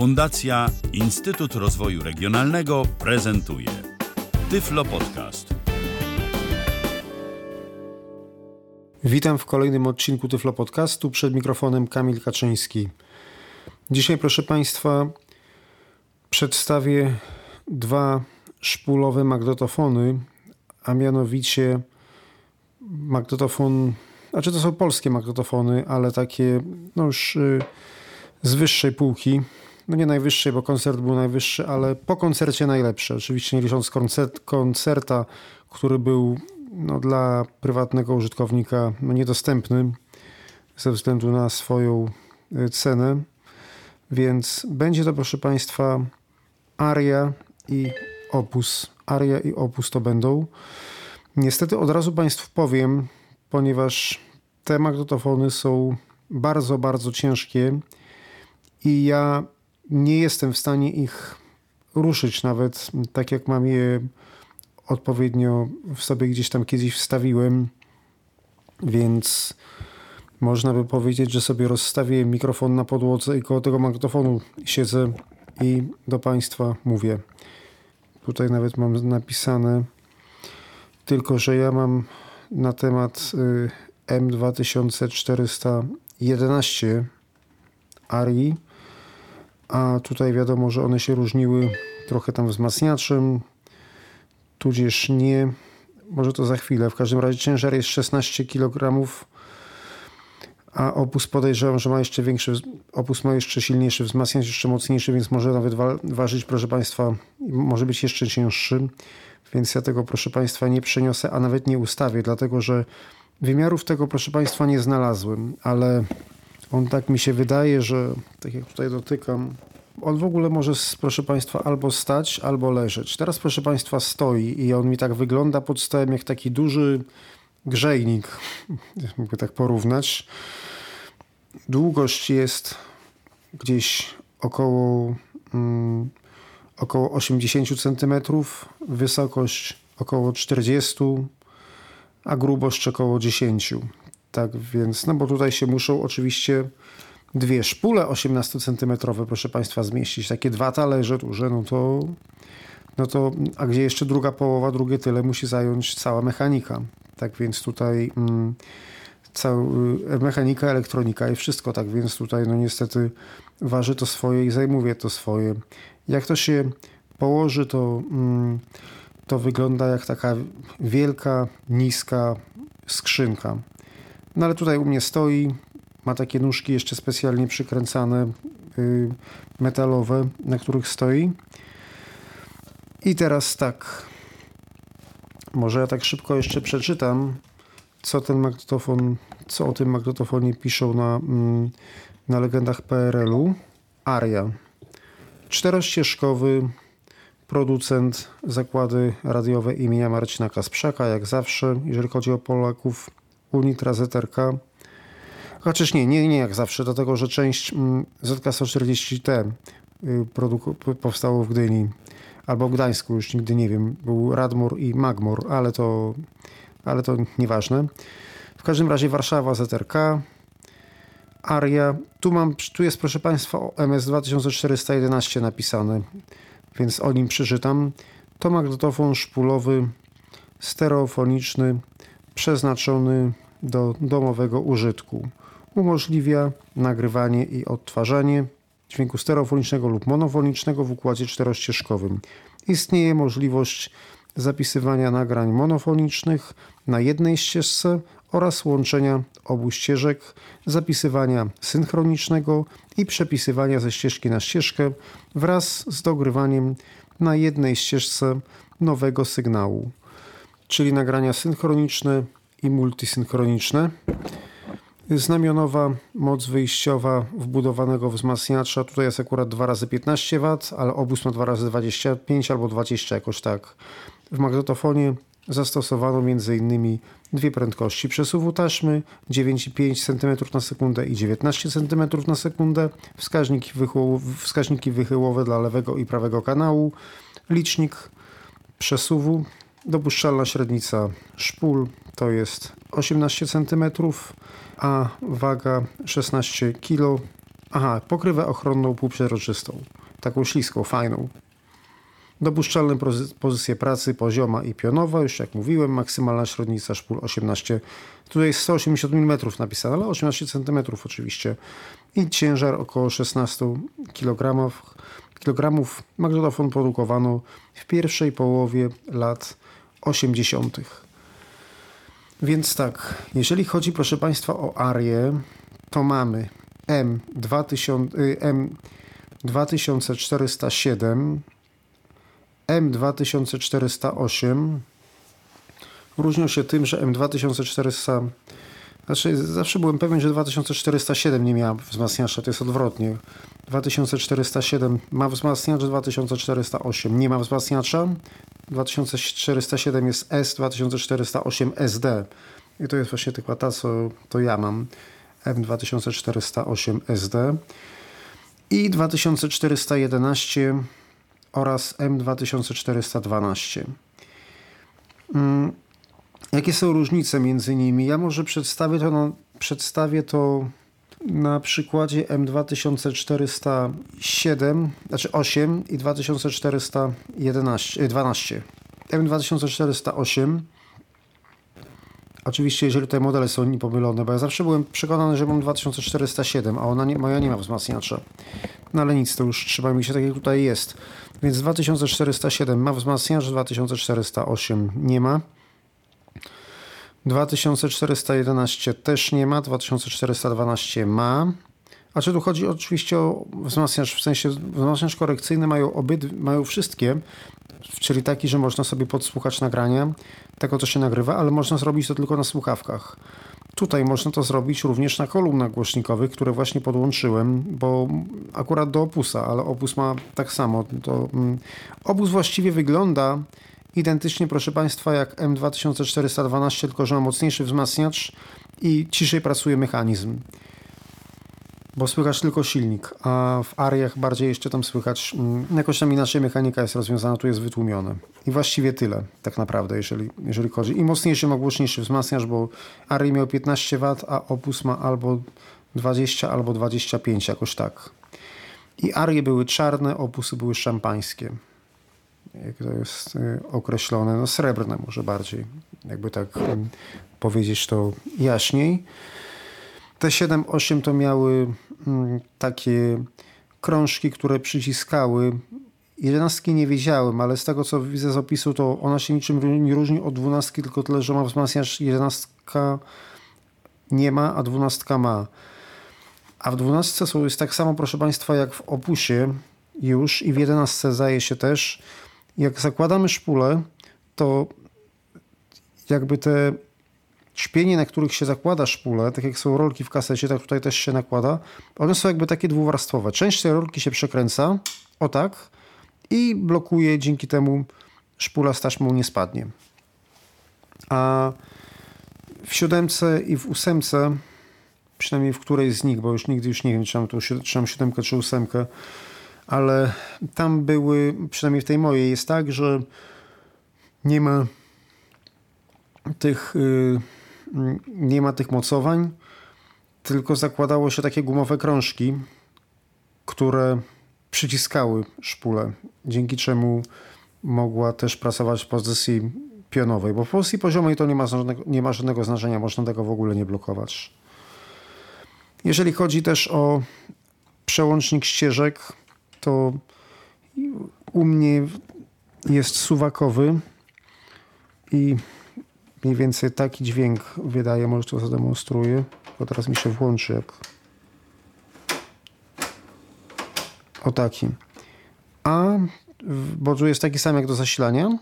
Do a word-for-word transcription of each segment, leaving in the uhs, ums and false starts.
Fundacja Instytut Rozwoju Regionalnego prezentuje Tyflo Podcast. Witam w kolejnym odcinku Tyflo Podcastu. Przed mikrofonem Kamil Kaczyński. Dzisiaj, proszę Państwa, przedstawię dwa szpulowe magnetofony, a mianowicie magnetofon, znaczy to są polskie magnetofony, ale takie no już z wyższej półki, no nie najwyższej, bo koncert był najwyższy, ale po koncercie najlepsze. Oczywiście nie licząc koncert, koncerta, który był no, dla prywatnego użytkownika no, niedostępny ze względu na swoją cenę. Więc będzie to, proszę Państwa, Aria i Opus. Aria i Opus to będą. Niestety od razu Państwu powiem, ponieważ te magnetofony są bardzo, bardzo ciężkie i ja nie jestem w stanie ich ruszyć nawet, tak jak mam je odpowiednio w sobie gdzieś tam kiedyś wstawiłem, więc można by powiedzieć, że sobie rozstawiłem mikrofon na podłodze i koło tego magnetofonu siedzę i do Państwa mówię. Tutaj nawet mam napisane, tylko że ja mam na temat M dwa tysiące czterysta jedenaście Arii, a tutaj wiadomo, że one się różniły trochę tam wzmacniaczem, tudzież nie, może to za chwilę. W każdym razie ciężar jest szesnaście kilogramów, a Opus podejrzewam, że ma jeszcze większy, Opus ma jeszcze silniejszy wzmacniacz, jeszcze mocniejszy, więc może nawet wa- ważyć, proszę Państwa, może być jeszcze cięższy, więc ja tego, proszę Państwa, nie przeniosę, a nawet nie ustawię, dlatego że wymiarów tego, proszę Państwa, nie znalazłem, ale on tak mi się wydaje, że tak jak tutaj dotykam, on w ogóle może, proszę Państwa, albo stać, albo leżeć. Teraz, proszę Państwa, stoi i on mi tak wygląda pod stołem jak taki duży grzejnik, mógłby tak porównać. Długość jest gdzieś około, mm, około osiemdziesiąt centymetrów, wysokość około czterdzieści, a grubość około dziesięć. Tak więc, no bo tutaj się muszą oczywiście dwie szpule osiemnaście centymetrów, proszę Państwa, zmieścić. Takie dwa talerze duże, no to, no to, a gdzie jeszcze druga połowa, drugie tyle musi zająć cała mechanika. Tak więc tutaj mm, cał, mechanika, elektronika i wszystko. Tak więc tutaj no niestety waży to swoje i zajmuje to swoje. Jak to się położy, to, mm, to wygląda jak taka wielka, niska skrzynka. No ale tutaj u mnie stoi, ma takie nóżki jeszcze specjalnie przykręcane, yy, metalowe, na których stoi. I teraz tak, może ja tak szybko jeszcze przeczytam, co ten magnetofon, co o tym magnetofonie piszą na, mm, na legendach P R L u. Aria. Czterościeżkowy producent, zakłady radiowe imienia Marcina Kasprzaka, jak zawsze, jeżeli chodzi o Polaków, Unitra, Z R K. Chociaż nie, nie, nie jak zawsze, dlatego że część Z K sto czterdzieści T produ- powstało w Gdyni albo w Gdańsku, już nigdy nie wiem. Był Radmur i Magmur, ale to, ale to nieważne. W każdym razie Warszawa, Z R K, Aria. Tu, mam, tu jest, proszę Państwa, o M S dwa tysiące czterysta jedenaście napisane, więc o nim przeczytam. To magnetofon szpulowy, stereofoniczny, przeznaczony do domowego użytku. Umożliwia nagrywanie i odtwarzanie dźwięku stereofonicznego lub monofonicznego w układzie czterościeżkowym. Istnieje możliwość zapisywania nagrań monofonicznych na jednej ścieżce oraz łączenia obu ścieżek, zapisywania synchronicznego i przepisywania ze ścieżki na ścieżkę wraz z dogrywaniem na jednej ścieżce nowego sygnału, czyli nagrania synchroniczne i multisynchroniczne. Znamionowa moc wyjściowa wbudowanego wzmacniacza. Tutaj jest akurat dwa razy piętnaście watów, ale Opus ma dwa razy dwadzieścia pięć albo dwadzieścia, jakoś tak. W magnetofonie zastosowano m.in. dwie prędkości przesuwu taśmy, dziewięć i pięć setnych centymetra na sekundę i dziewiętnaście centymetrów na sekundę, wskaźniki, wychył, wskaźniki wychyłowe dla lewego i prawego kanału, licznik przesuwu, dopuszczalna średnica szpul to jest osiemnaście centymetrów, a waga szesnaście kilogramów Aha, pokrywę ochronną półprzeroczystą. Taką śliską, fajną. Dopuszczalne pozycje pracy pozioma i pionowa, już jak mówiłem, maksymalna średnica szpul osiemnaście, tutaj jest sto osiemdziesiąt milimetrów napisane, ale osiemnaście centymetrów oczywiście, i ciężar około szesnaście kilogramów. kilogramów. Magnetofon produkowano w pierwszej połowie lat osiemdziesiątych. Więc tak, jeżeli chodzi, proszę Państwa, o Arię, to mamy M dwa tysiące czterysta siedem, M dwa tysiące czterysta osiem. Różnią się tym, że M dwa tysiące czterysta... Znaczy, zawsze byłem pewien, że dwa tysiące czterysta siedem nie miała wzmacniacza, to jest odwrotnie. dwa tysiące czterysta siedem ma wzmacniacz, dwa tysiące czterysta osiem nie ma wzmacniacza. dwa tysiące czterysta siedem jest S, dwa tysiące czterysta osiem S D. I to jest właśnie tylko ta, co to ja mam. M dwa tysiące czterysta osiem S D. I dwa tysiące czterysta jedenaście... oraz M dwa tysiące czterysta dwanaście. Hmm. Jakie są różnice między nimi? Ja może przedstawię to na, przedstawię to na przykładzie M dwa tysiące czterysta siedem, znaczy osiem i dwa tysiące czterysta dwanaście. M dwa tysiące czterysta osiem. Oczywiście, jeżeli te modele są pomylone, bo ja zawsze byłem przekonany, że mam dwa tysiące czterysta siedem, a ona nie, moja nie ma wzmacniacza. No ale nic, to już trzymajmy się tak, jak tutaj jest. Więc dwa tysiące czterysta siedem ma wzmacniacz, dwa tysiące czterysta osiem nie ma. dwa tysiące czterysta jedenaście też nie ma, dwa tysiące czterysta dwanaście ma. A czy tu chodzi oczywiście o wzmacniacz, w sensie wzmacniacz korekcyjny mają, obyd- mają wszystkie, czyli taki, że można sobie podsłuchać nagrania tego, co się nagrywa, ale można zrobić to tylko na słuchawkach. Tutaj można to zrobić również na kolumnach głośnikowych, które właśnie podłączyłem, bo akurat do Opusa, ale Opus ma tak samo. To, um, Opus właściwie wygląda identycznie, proszę Państwa, jak M dwa tysiące czterysta dwanaście, tylko że ma mocniejszy wzmacniacz i ciszej pracuje mechanizm, bo słychać tylko silnik, a w Ariach bardziej jeszcze tam słychać, jakoś tam inaczej mechanika jest rozwiązana, tu jest wytłumione. I właściwie tyle, tak naprawdę, jeżeli, jeżeli chodzi. I mocniejszy ma głośniejszy wzmacniacz, bo Aria miał piętnaście watów, a Opus ma albo dwadzieścia, albo dwadzieścia pięć, jakoś tak. I Arie były czarne, Opusy były szampańskie. Jak to jest określone? No srebrne może bardziej, jakby tak powiedzieć to jaśniej. Te siedem osiem to miały mm, takie krążki, które przyciskały. Jedenastki nie wiedziałem, ale z tego, co widzę z opisu, to ona się niczym nie różni od dwunastki, tylko tyle, że ma wzmacniacz, jedenastka nie ma, a dwunastka ma. A w dwunastce są, jest tak samo, proszę Państwa, jak w Opusie już i w jedenastce zdaje się też. Jak zakładamy szpulę, to jakby te szpienie, na których się zakłada szpulę, tak jak są rolki w kasecie, tak tutaj też się nakłada, one są jakby takie dwuwarstwowe. Część tej rolki się przekręca, o tak, i blokuje, dzięki temu szpula z taśmą nie spadnie. A w siódemce i w ósemce, przynajmniej w której z nich, bo już nigdy już nie wiem, czy mam, tu, czy mam siódemkę, czy ósemkę, ale tam były, przynajmniej w tej mojej, jest tak, że nie ma tych... Yy, nie ma tych mocowań, tylko zakładało się takie gumowe krążki, które przyciskały szpulę, dzięki czemu mogła też pracować w pozycji pionowej, bo w pozycji poziomej to nie ma żadnego, nie ma żadnego znaczenia, można tego w ogóle nie blokować. Jeżeli chodzi też o przełącznik ścieżek, to u mnie jest suwakowy i mniej więcej taki dźwięk wydaje, może to zademonstruję, bo teraz mi się włączy jak... O taki. A, bo tu jest taki sam jak do zasilania,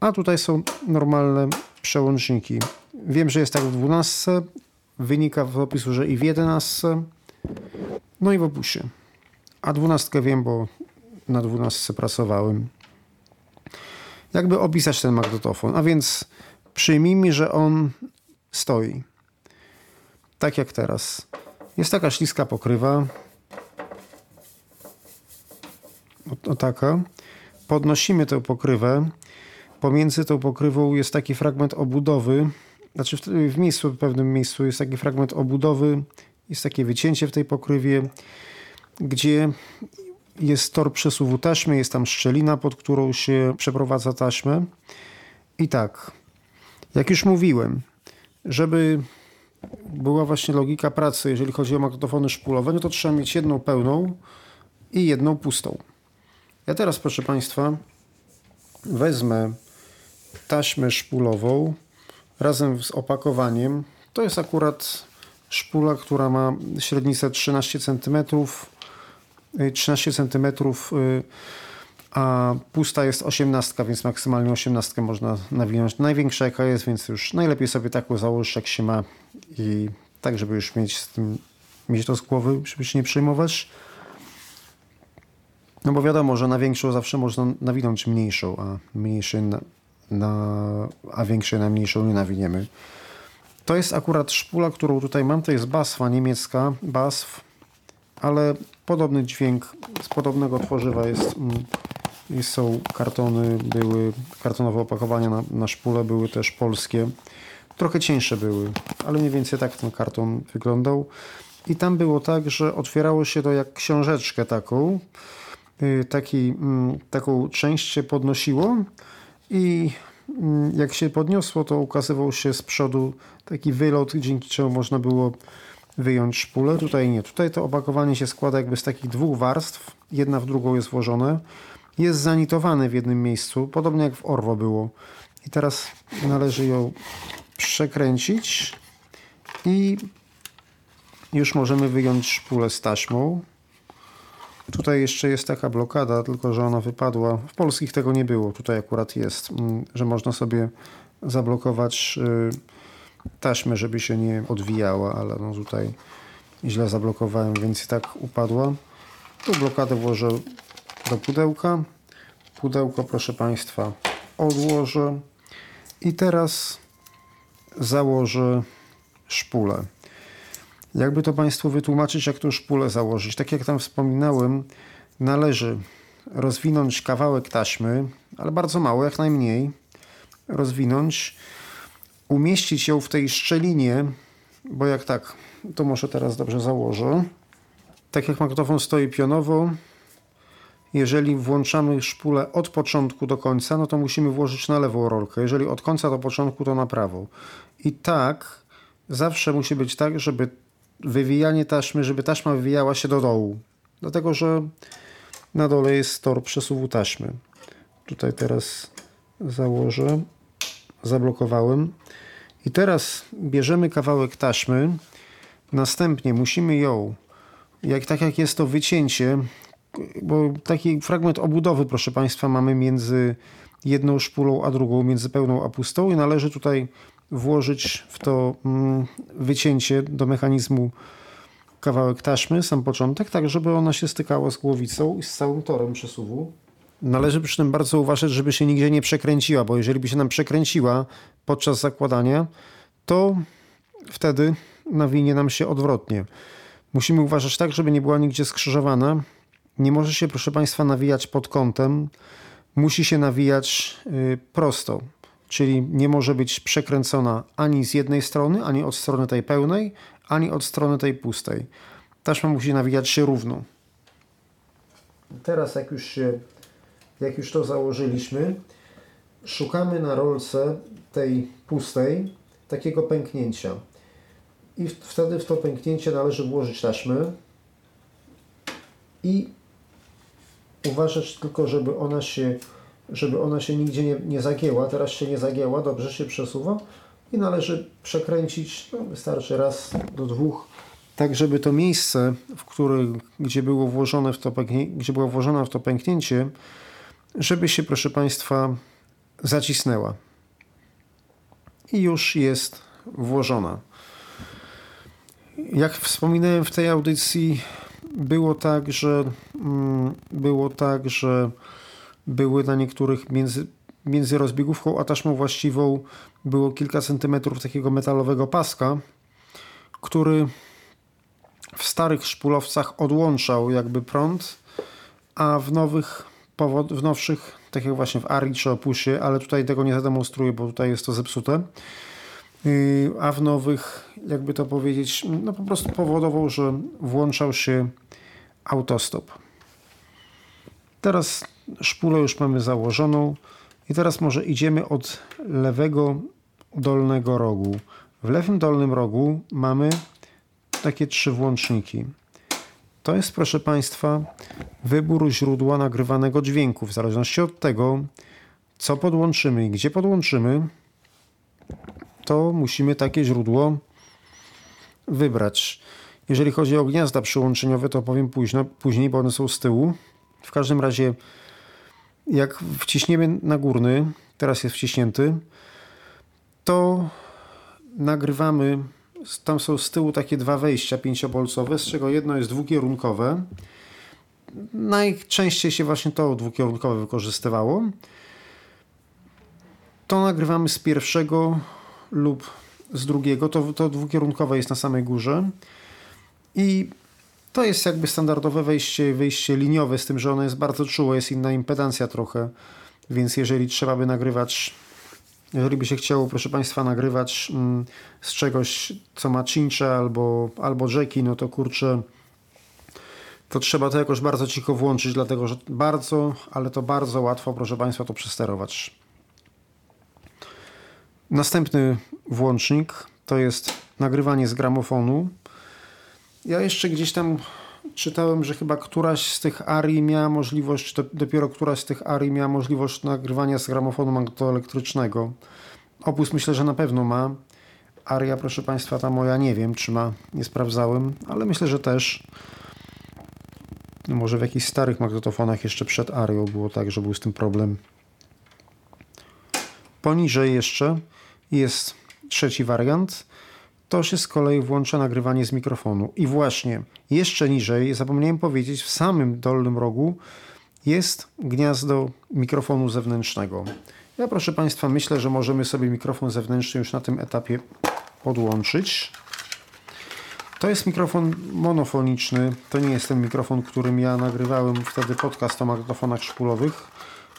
a tutaj są normalne przełączniki. Wiem, że jest tak w dwunastce, wynika w opisu, że i w jedenastce, no i w Opusie. A dwunastkę wiem, bo na dwunastce pracowałem. Jakby opisać ten magnetofon, a więc... Przyjmijmy, że on stoi. Tak jak teraz. Jest taka śliska pokrywa. O, o taka. Podnosimy tę pokrywę. Pomiędzy tą pokrywą jest taki fragment obudowy. Znaczy w, w miejscu, w pewnym miejscu jest taki fragment obudowy. Jest takie wycięcie w tej pokrywie. gdzie jest tor przesuwu taśmy, jest tam szczelina, pod którą się przeprowadza taśmę. I tak, jak już mówiłem, żeby była właśnie logika pracy, jeżeli chodzi o magnetofony szpulowe, no to trzeba mieć jedną pełną i jedną pustą. Ja teraz, proszę Państwa, wezmę taśmę szpulową razem z opakowaniem. To jest akurat szpula, która ma średnicę trzynaście centymetrów, trzynaście centymetrów, a pusta jest osiemnaście, więc maksymalnie osiemnaście można nawinąć. Największa jaka jest, więc już najlepiej sobie taką założyć, jak się ma, i tak, żeby już mieć z tym, mieć to z głowy, żeby się nie przejmować. No bo wiadomo, że na większą zawsze można nawinąć mniejszą, a mniejszej na, na, a większej na mniejszą nie nawiniemy. To jest akurat szpula, którą tutaj mam, to jest B A S F, niemiecka, B A S F, ale podobny dźwięk, z podobnego tworzywa jest, są kartony, były kartonowe opakowania na, na szpule, były też polskie, trochę cieńsze były, ale mniej więcej tak ten karton wyglądał. I tam było tak, że otwierało się to jak książeczkę taką, Taki, taką część się podnosiło i jak się podniosło, to ukazywał się z przodu taki wylot, dzięki czemu można było wyjąć szpulę. Tutaj nie. Tutaj to opakowanie się składa jakby z takich dwóch warstw. Jedna w drugą jest włożone. Jest zanitowane w jednym miejscu, podobnie jak w Orwo było. I teraz należy ją przekręcić i już możemy wyjąć szpulę z taśmą. Tutaj jeszcze jest taka blokada, tylko że ona wypadła. W polskich tego nie było. Tutaj akurat jest, że można sobie zablokować taśmę, żeby się nie odwijała, ale no tutaj źle zablokowałem, więc i tak upadła. Tu blokadę włożę do pudełka. Pudełko, proszę Państwa, odłożę. I teraz założę szpulę. Jakby to Państwu wytłumaczyć, jak tą szpulę założyć. Tak jak tam wspominałem, należy rozwinąć kawałek taśmy, ale bardzo mało, jak najmniej. Rozwinąć, umieścić ją w tej szczelinie, bo jak tak, to może teraz dobrze założę. Tak jak magnetofon stoi pionowo, jeżeli włączamy szpulę od początku do końca, no to musimy włożyć na lewą rolkę. Jeżeli od końca do początku, to na prawą. I tak zawsze musi być tak, żeby wywijanie taśmy, żeby taśma wywijała się do dołu, dlatego że na dole jest tor przesuwu taśmy. Tutaj teraz założę, zablokowałem i teraz bierzemy kawałek taśmy, następnie musimy ją, jak, tak jak jest to wycięcie, bo taki fragment obudowy, proszę Państwa, mamy między jedną szpulą a drugą, między pełną a pustą, i należy tutaj włożyć w to wycięcie do mechanizmu kawałek taśmy, sam początek, tak żeby ona się stykała z głowicą i z całym torem przesuwu. Należy przy tym bardzo uważać, żeby się nigdzie nie przekręciła, bo jeżeli by się nam przekręciła podczas zakładania, to wtedy nawinie nam się odwrotnie. Musimy uważać tak, żeby nie była nigdzie skrzyżowana. Nie może się, proszę Państwa, nawijać pod kątem. Musi się nawijać prosto. Czyli nie może być przekręcona ani z jednej strony, ani od strony tej pełnej, ani od strony tej pustej. Taśma musi nawijać się równo. Teraz jak już, się, jak już to założyliśmy, szukamy na rolce tej pustej takiego pęknięcia. I wtedy w to pęknięcie należy włożyć taśmę i uważać tylko, żeby ona się... żeby ona się nigdzie nie, nie zagięła. Teraz się nie zagięła, dobrze się przesuwa i należy przekręcić, no wystarczy raz do dwóch, tak żeby to miejsce, w którym, gdzie było włożone w to pęknięcie, gdzie była włożona w to pęknięcie, żeby się, proszę Państwa, zacisnęła. I już jest włożona. Jak wspominałem w tej audycji, było tak, że mm, było tak, że były na niektórych między, między rozbiegówką a taśmą właściwą było kilka centymetrów takiego metalowego paska, który w starych szpulowcach odłączał jakby prąd, a w nowych, w nowszych, tak jak właśnie w Arii czy Opusie, ale tutaj tego nie zademonstruję, bo tutaj jest to zepsute, a w nowych, jakby to powiedzieć, no po prostu powodował, że włączał się autostop. Teraz szpulę już mamy założoną i teraz może idziemy od lewego dolnego rogu. W lewym dolnym rogu mamy takie trzy włączniki. To jest, proszę Państwa, wybór źródła nagrywanego dźwięku. W zależności od tego, co podłączymy i gdzie podłączymy, to musimy takie źródło wybrać. Jeżeli chodzi o gniazda przyłączeniowe, to powiem późno, później, bo one są z tyłu. W każdym razie, jak wciśniemy na górny, teraz jest wciśnięty, to nagrywamy, tam są z tyłu takie dwa wejścia pięciobolcowe, z czego jedno jest dwukierunkowe. Najczęściej się właśnie to dwukierunkowe wykorzystywało. To nagrywamy z pierwszego lub z drugiego, to, to dwukierunkowe jest na samej górze. I to jest jakby standardowe wejście, wyjście liniowe, z tym, że ono jest bardzo czułe, jest inna impedancja trochę, więc jeżeli trzeba by nagrywać, jeżeli by się chciało, proszę Państwa, nagrywać z czegoś, co ma cincze albo, albo jacki, no to kurczę, to trzeba to jakoś bardzo cicho włączyć, dlatego że bardzo, ale to bardzo łatwo, proszę Państwa, to przesterować. Następny włącznik to jest nagrywanie z gramofonu. Ja jeszcze gdzieś tam czytałem, że chyba któraś z tych Arii miała możliwość, dopiero któraś z tych Arii miała możliwość nagrywania z gramofonu magnetoelektrycznego. Opus myślę, że na pewno ma. Aria, proszę Państwa, ta moja nie wiem, czy ma, nie sprawdzałem, ale myślę, że też. Może w jakichś starych magnetofonach jeszcze przed Arią było tak, że był z tym problem. Poniżej jeszcze jest trzeci wariant. To się z kolei włącza nagrywanie z mikrofonu. I właśnie, jeszcze niżej, zapomniałem powiedzieć, w samym dolnym rogu jest gniazdo mikrofonu zewnętrznego. Ja, proszę Państwa, myślę, że możemy sobie mikrofon zewnętrzny już na tym etapie podłączyć. To jest mikrofon monofoniczny. To nie jest ten mikrofon, którym ja nagrywałem wtedy podcast o magnetofonach szpulowych.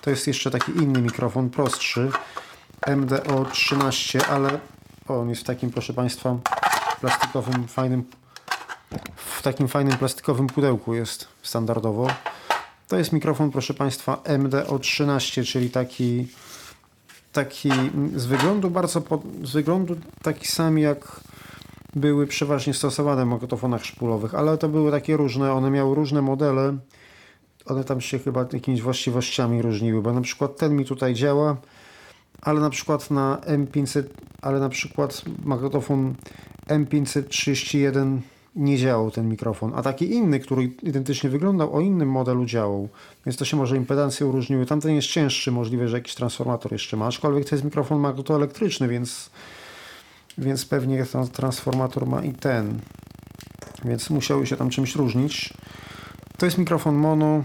To jest jeszcze taki inny mikrofon, prostszy, M D O trzynaście, ale o, on jest w takim, proszę Państwa, plastikowym, fajnym, w takim fajnym plastikowym pudełku jest standardowo. To jest mikrofon, proszę Państwa, M D O trzynaście, czyli taki, taki z wyglądu bardzo, pod, z wyglądu taki sam jak były przeważnie stosowane w magnetofonach szpulowych, ale to były takie różne, one miały różne modele. One tam się chyba jakimiś właściwościami różniły, bo na przykład ten mi tutaj działa, ale na przykład na M pięćset, ale na przykład magnetofon M pięćset trzydzieści jeden nie działał ten mikrofon, a taki inny, który identycznie wyglądał, o innym modelu działał, więc to się może impedancje różniły. Tamten jest cięższy, możliwe, że jakiś transformator jeszcze ma, aczkolwiek to jest mikrofon magnetoelektryczny, więc, więc pewnie ten transformator ma i ten, więc musiały się tam czymś różnić. To jest mikrofon mono,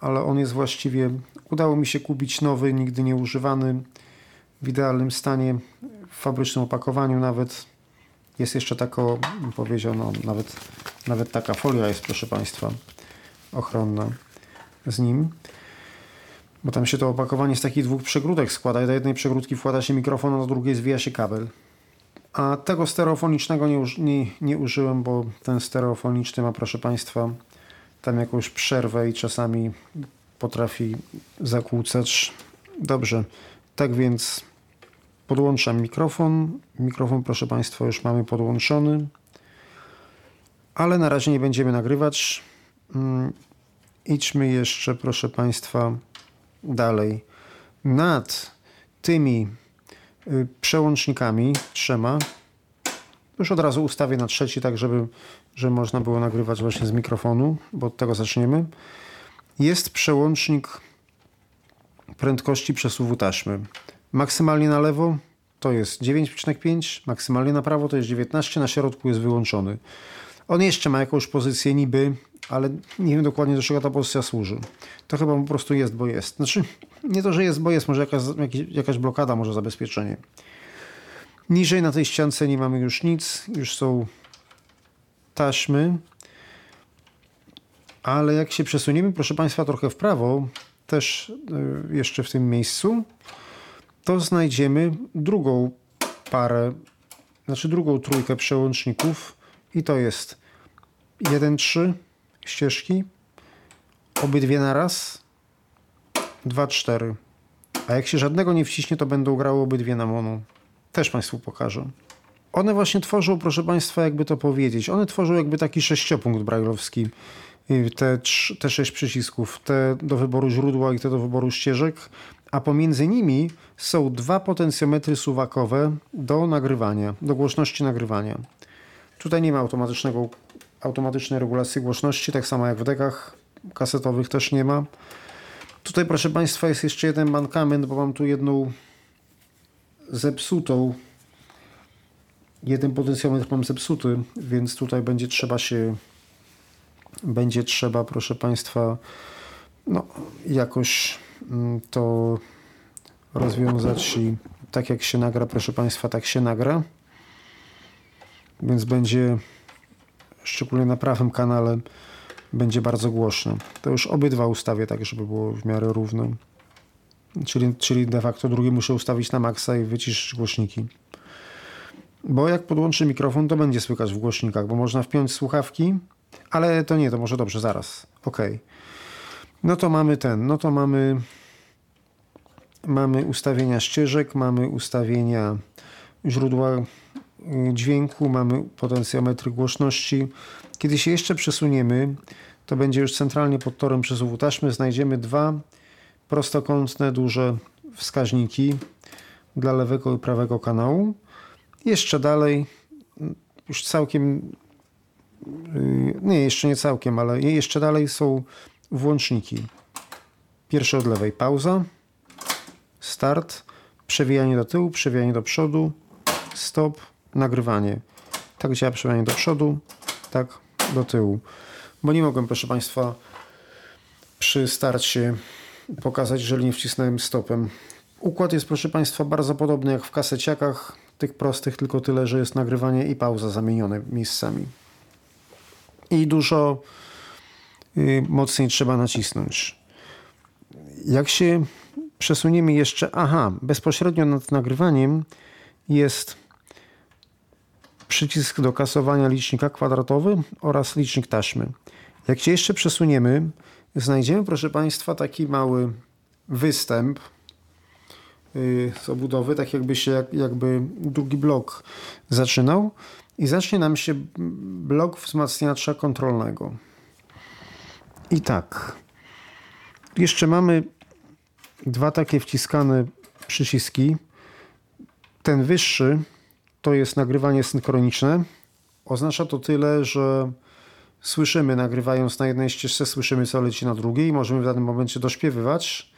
ale on jest właściwie, udało mi się kupić nowy, nigdy nie używany, w idealnym stanie, w fabrycznym opakowaniu nawet. Jest jeszcze taka, powiedziano, nawet, nawet taka folia jest, proszę Państwa, ochronna z nim. Bo tam się to opakowanie z takich dwóch przegródek składa i do jednej przegródki wkłada się mikrofon, a do drugiej zwija się kabel. A tego stereofonicznego nie, nie, nie użyłem, bo ten stereofoniczny ma, proszę Państwa, tam jakąś przerwę i czasami potrafi zakłócać. Dobrze, tak więc podłączam mikrofon. Mikrofon, proszę Państwa, już mamy podłączony, ale na razie nie będziemy nagrywać. Idźmy jeszcze, proszę Państwa, dalej. Nad tymi przełącznikami trzema już od razu ustawię na trzeci, tak żeby, żeby można było nagrywać właśnie z mikrofonu, bo od tego zaczniemy. Jest przełącznik prędkości przesuwu taśmy. Maksymalnie na lewo to jest dziewięć przecinek pięć, maksymalnie na prawo to jest dziewiętnaście, na środku jest wyłączony. On jeszcze ma jakąś pozycję niby, ale nie wiem dokładnie, do czego ta pozycja służy. To chyba po prostu jest, bo jest. Znaczy, nie to, że jest, bo jest, może jakaś, jakaś blokada, może zabezpieczenie. Niżej na tej ściance nie mamy już nic, już są taśmy, ale jak się przesuniemy, proszę Państwa, trochę w prawo, też jeszcze w tym miejscu, to znajdziemy drugą parę, znaczy drugą trójkę przełączników i to jest jeden trzy, ścieżki, obydwie naraz, dwa cztery. A jak się żadnego nie wciśnie, to będą grały obydwie na mono. Też Państwu pokażę. One właśnie tworzą, proszę Państwa, jakby to powiedzieć, one tworzą jakby taki sześciopunkt brajlowski. Te, trz, te sześć przycisków, te do wyboru źródła i te do wyboru ścieżek, a pomiędzy nimi są dwa potencjometry suwakowe do nagrywania, do głośności nagrywania. Tutaj nie ma automatycznego, automatycznej regulacji głośności, tak samo jak w dekach kasetowych też nie ma. Tutaj, proszę Państwa, jest jeszcze jeden mankament, bo mam tu jedną zepsutą. Jeden potencjometr mam zepsuty, więc tutaj będzie trzeba się... Będzie trzeba, proszę Państwa, no, jakoś to rozwiązać i tak jak się nagra, proszę Państwa, tak się nagra. Więc będzie, szczególnie na prawym kanale, będzie bardzo głośno. To już obydwa ustawię tak, żeby było w miarę równo. Czyli, czyli de facto drugi muszę ustawić na maksa i wyciszyć głośniki. Bo jak podłączy mikrofon, to będzie słychać w głośnikach, bo można wpiąć słuchawki. Ale to nie, to może dobrze, zaraz. Ok. No to mamy ten, no to mamy mamy ustawienia ścieżek, mamy ustawienia źródła dźwięku, mamy potencjometry głośności. Kiedy się jeszcze przesuniemy, to będzie już centralnie pod torem przesuwu taśmy, znajdziemy dwa prostokątne, duże wskaźniki dla lewego i prawego kanału. Jeszcze dalej, już całkiem... Nie, jeszcze nie całkiem, ale jeszcze dalej są włączniki. Pierwszy od lewej pauza, start, przewijanie do tyłu, przewijanie do przodu, stop, nagrywanie. Tak działa przewijanie do przodu, tak do tyłu. Bo nie mogłem, proszę Państwa, przy starcie pokazać, jeżeli nie wcisnąłem stopem. Układ jest, proszę Państwa, bardzo podobny jak w kaseciakach, tych prostych, tylko tyle, że jest nagrywanie i pauza zamienione miejscami. I dużo y, mocniej trzeba nacisnąć. Jak się przesuniemy jeszcze... Aha, bezpośrednio nad nagrywaniem jest przycisk do kasowania licznika kwadratowy oraz licznik taśmy. Jak się jeszcze przesuniemy, znajdziemy, proszę Państwa, taki mały występ y, z obudowy, tak jakby się jak, jakby drugi blok zaczynał. I zacznie nam się blok wzmacniacza kontrolnego. I tak. Jeszcze mamy dwa takie wciskane przyciski. Ten wyższy to jest nagrywanie synchroniczne. Oznacza to tyle, że słyszymy, nagrywając na jednej ścieżce, słyszymy co leci na drugiej. Możemy w danym momencie dośpiewywać.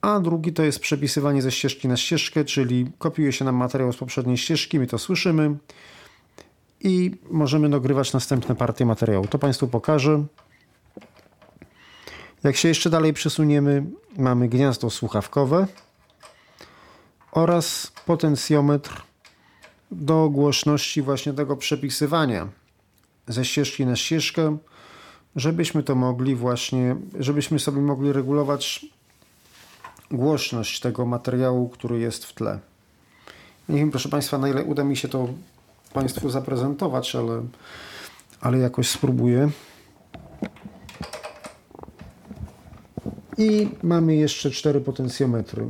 A drugi to jest przepisywanie ze ścieżki na ścieżkę, czyli kopiuje się nam materiał z poprzedniej ścieżki, my to słyszymy. I możemy dogrywać następne partie materiału. To Państwu pokażę. Jak się jeszcze dalej przesuniemy, mamy gniazdo słuchawkowe oraz potencjometr do głośności właśnie tego przepisywania ze ścieżki na ścieżkę, żebyśmy to mogli właśnie, żebyśmy sobie mogli regulować głośność tego materiału, który jest w tle. Nie wiem, proszę Państwa, na ile uda mi się to Państwu zaprezentować, ale, ale jakoś spróbuję. I mamy jeszcze cztery potencjometry.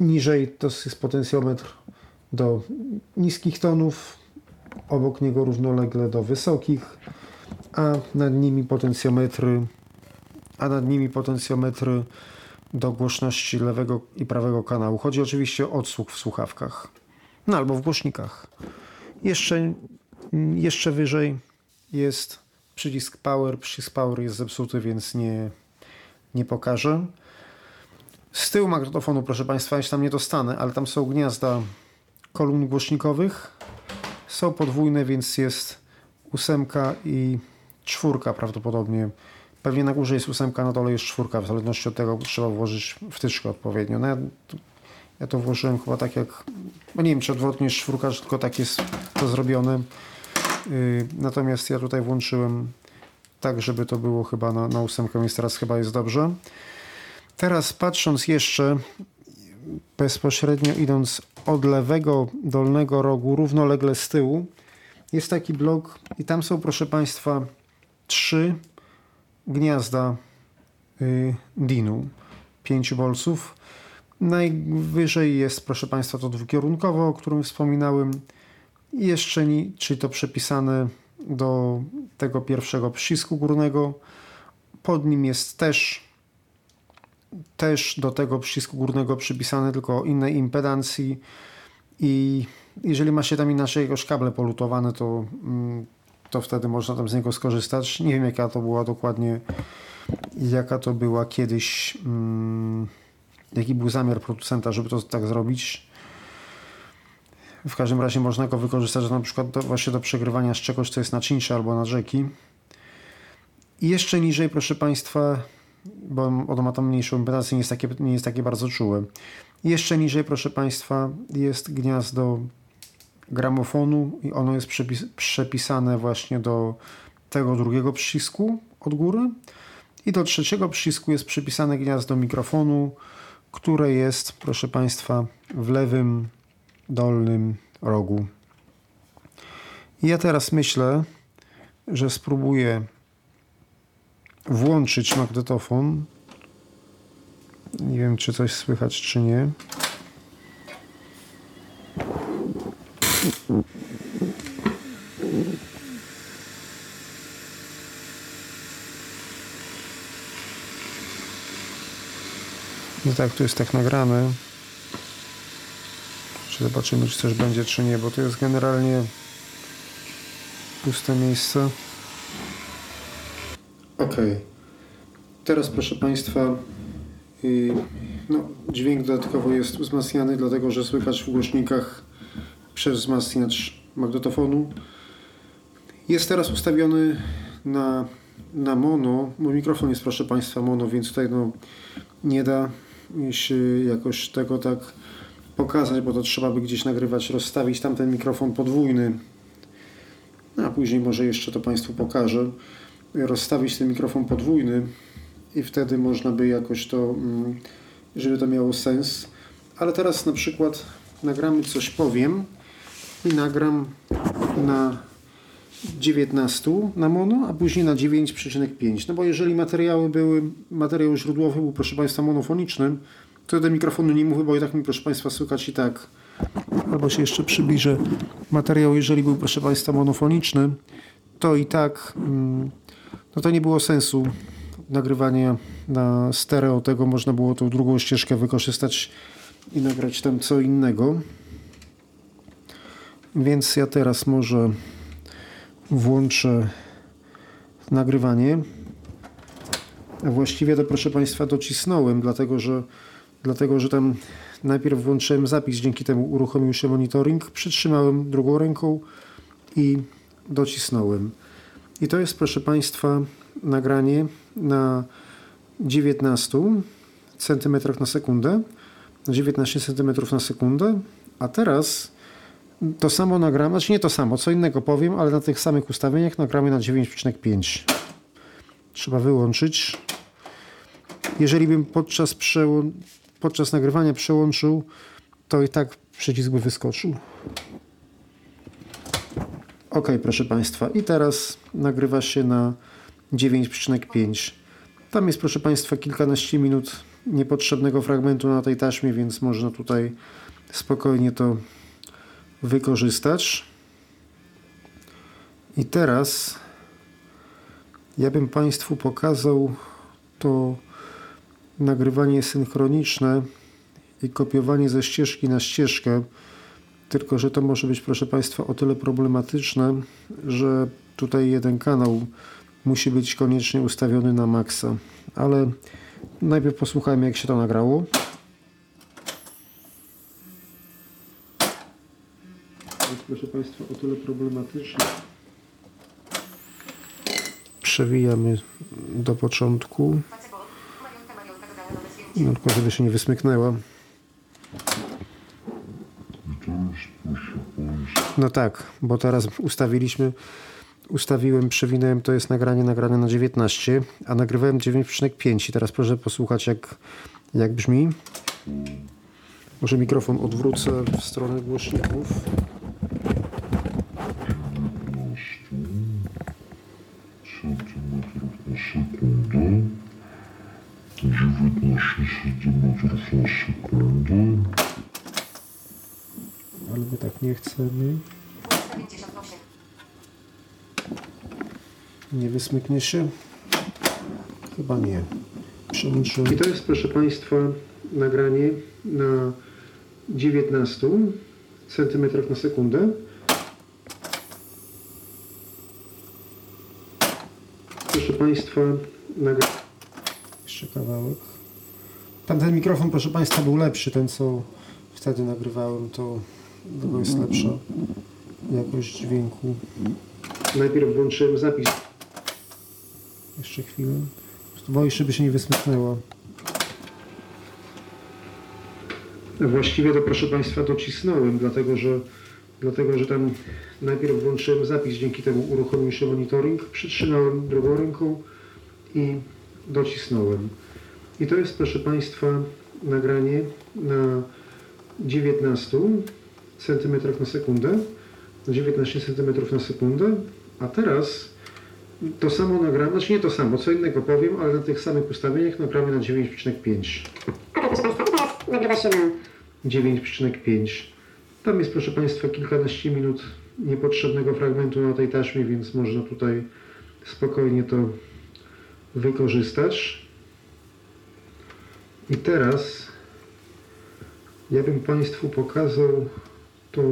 Niżej to jest potencjometr do niskich tonów, obok niego równolegle do wysokich, a nad nimi potencjometry, a nad nimi potencjometry do głośności lewego i prawego kanału. Chodzi oczywiście o odsłuch w słuchawkach. No albo w głośnikach. Jeszcze, jeszcze wyżej jest przycisk power. Przycisk power jest zepsuty, więc nie, nie pokażę. Z tyłu magnetofonu, proszę Państwa, ja się tam nie dostanę, ale tam są gniazda kolumn głośnikowych. Są podwójne, więc jest ósemka i czwórka prawdopodobnie. Pewnie na górze jest ósemka, na dole jest czwórka. W zależności od tego trzeba włożyć wtyczkę odpowiednio. No ja, Ja to włożyłem chyba tak jak, no nie wiem czy odwrotnie jest czwórka, że tylko tak jest to zrobione. Yy, natomiast ja tutaj włączyłem tak, żeby to było chyba na, na ósemkę, więc teraz chyba jest dobrze. Teraz patrząc jeszcze, bezpośrednio idąc od lewego dolnego rogu równolegle z tyłu, Jest taki blog i tam są, proszę Państwa, trzy gniazda y, dinu, pięciu bolców. Najwyżej jest, proszę Państwa, to dwukierunkowe, o którym wspominałem. I jeszcze, ni, czyli to przypisane do tego pierwszego przycisku górnego. Pod nim jest też, też do tego przycisku górnego przypisane, tylko o innej impedancji. I jeżeli ma się tam inaczej jakieś kable polutowane, to, to wtedy można tam z niego skorzystać. Nie wiem, jaka to była dokładnie, jaka to była kiedyś, mm, jaki był zamiar producenta, żeby to tak zrobić. W każdym razie można go wykorzystać na przykład do, właśnie do przegrywania z czegoś, co jest na cincze albo na rzeki. I jeszcze niżej, proszę Państwa, bo ono ma tam mniejszą impedancję, nie jest takie, nie jest takie bardzo czułe. I jeszcze niżej, proszę Państwa, jest gniazdo gramofonu i ono jest przepis, przepisane właśnie do tego drugiego przycisku od góry. I do trzeciego przycisku jest przypisane gniazdo mikrofonu, które jest, proszę Państwa, w lewym dolnym rogu. I ja teraz myślę, że spróbuję włączyć magnetofon. Nie wiem, czy coś słychać, czy nie. No tak, to jest tak nagrane. Zobaczymy, czy coś będzie, czy nie, bo to jest generalnie puste miejsce. Ok. Teraz, proszę Państwa, yy, no, dźwięk dodatkowo jest wzmacniany, dlatego że słychać w głośnikach przez wzmacniacz magnetofonu. Jest teraz ustawiony na, na mono. Mój mikrofon jest, proszę Państwa, mono, więc tutaj no, nie da się jakoś tego tak pokazać, bo to trzeba by gdzieś nagrywać, rozstawić tamten mikrofon podwójny, no, a później może jeszcze to Państwu pokażę, rozstawić ten mikrofon podwójny i wtedy można by jakoś to, żeby to miało sens. Ale teraz na przykład nagramy coś, powiem i nagram na dziewiętnaście na mono, a później na dziewięć przecinek pięć, no bo jeżeli materiały były, materiał źródłowy był, proszę Państwa, monofoniczny, to do mikrofonu nie mówię, bo i tak mi, proszę Państwa, słychać i tak. Albo się jeszcze przybliżę. Materiał, jeżeli był, proszę Państwa, monofoniczny, to i tak no to nie było sensu nagrywania na stereo tego. Można było tą drugą ścieżkę wykorzystać i nagrać tam co innego. Więc ja teraz może włączę nagrywanie. A właściwie to, proszę Państwa, docisnąłem, dlatego że Dlatego, że tam najpierw włączyłem zapis, dzięki temu uruchomił się monitoring, przytrzymałem drugą ręką i docisnąłem. I to jest, proszę Państwa, nagranie na dziewiętnaście centymetrów na sekundę, na dziewiętnaście centymetrów na sekundę, a teraz to samo nagramy, znaczy nie to samo, co innego powiem, ale na tych samych ustawieniach nagramy na dziewięć przecinek pięć. Trzeba wyłączyć. Jeżeli bym podczas przełączenia podczas nagrywania przełączył, to i tak przycisk by wyskoczył. Ok, proszę Państwa, i teraz nagrywa się na dziewięć przecinek pięć. Tam jest, proszę Państwa, kilkanaście minut niepotrzebnego fragmentu na tej taśmie, więc można tutaj spokojnie to wykorzystać. I teraz ja bym Państwu pokazał to nagrywanie synchroniczne i kopiowanie ze ścieżki na ścieżkę, tylko że to może być, proszę Państwa, o tyle problematyczne, że tutaj jeden kanał musi być koniecznie ustawiony na maksa. Ale najpierw posłuchajmy, jak się to nagrało. Jest, proszę Państwa, o tyle problematyczne. Przewijamy do początku. No, tylko żeby się nie wysmyknęła. No tak, bo teraz ustawiliśmy, ustawiłem, przewinąłem, to jest nagranie nagrane na dziewiętnaście, a nagrywałem dziewięć przecinek pięć i teraz proszę posłuchać, jak, jak brzmi. Może mikrofon odwrócę w stronę głośników. sekundy, dziewiętnaście siedemdziesiąt sekundy. Ale my tak nie chcemy. Nie wysmyknie się? Chyba nie. Przełączę. I to jest, proszę Państwa, nagranie na dziewiętnaście centymetrów na sekundę. Proszę Państwa, nagranie. Jeszcze kawałek. Tamten mikrofon, proszę Państwa, był lepszy. Ten, co wtedy nagrywałem, to chyba jest lepsza jakość dźwięku. Najpierw włączyłem zapis. Jeszcze chwilę. Boję się, by się nie wysmyknęło. Właściwie to, proszę Państwa, docisnąłem, dlatego że, dlatego, że tam najpierw włączyłem zapis, dzięki temu uruchomił się monitoring, przytrzymałem drugą ręką i docisnąłem. I to jest, proszę Państwa, nagranie na dziewiętnaście centymetrów na sekundę, dziewiętnaście centymetrów na sekundę, a teraz to samo nagramy, znaczy nie to samo, co innego powiem, ale na tych samych ustawieniach nagramy na dziewięć przecinek pięć. Nagrywa się na dziewięć przecinek pięć. Tam jest, proszę Państwa, kilkanaście minut niepotrzebnego fragmentu na tej taśmie, więc można tutaj spokojnie to wykorzystać. I teraz ja bym Państwu pokazał to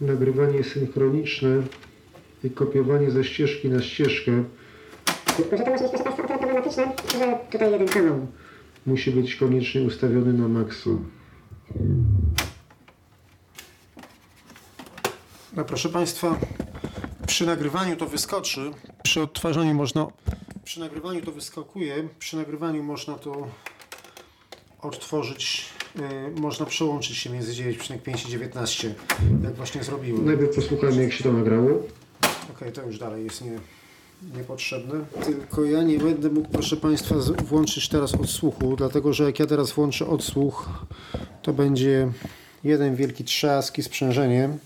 nagrywanie synchroniczne i kopiowanie ze ścieżki na ścieżkę. Tylko że to musi być, proszę Państwa, o tyle problematyczne, że tutaj jeden kanał musi być koniecznie ustawiony na maksu. No, proszę Państwa, przy nagrywaniu to wyskoczy, przy odtwarzaniu można, przy nagrywaniu to wyskakuje, przy nagrywaniu można to odtworzyć, yy, można przełączyć się między dziewięć przecinek pięć i dziewiętnaście, jak właśnie zrobiłem. Najpierw posłuchajmy, jak się to nagrało. Okej, okay, to już dalej jest nie, niepotrzebne. Tylko ja nie będę mógł, proszę Państwa, włączyć teraz odsłuchu, dlatego że jak ja teraz włączę odsłuch, to będzie jeden wielki trzask i sprzężenie.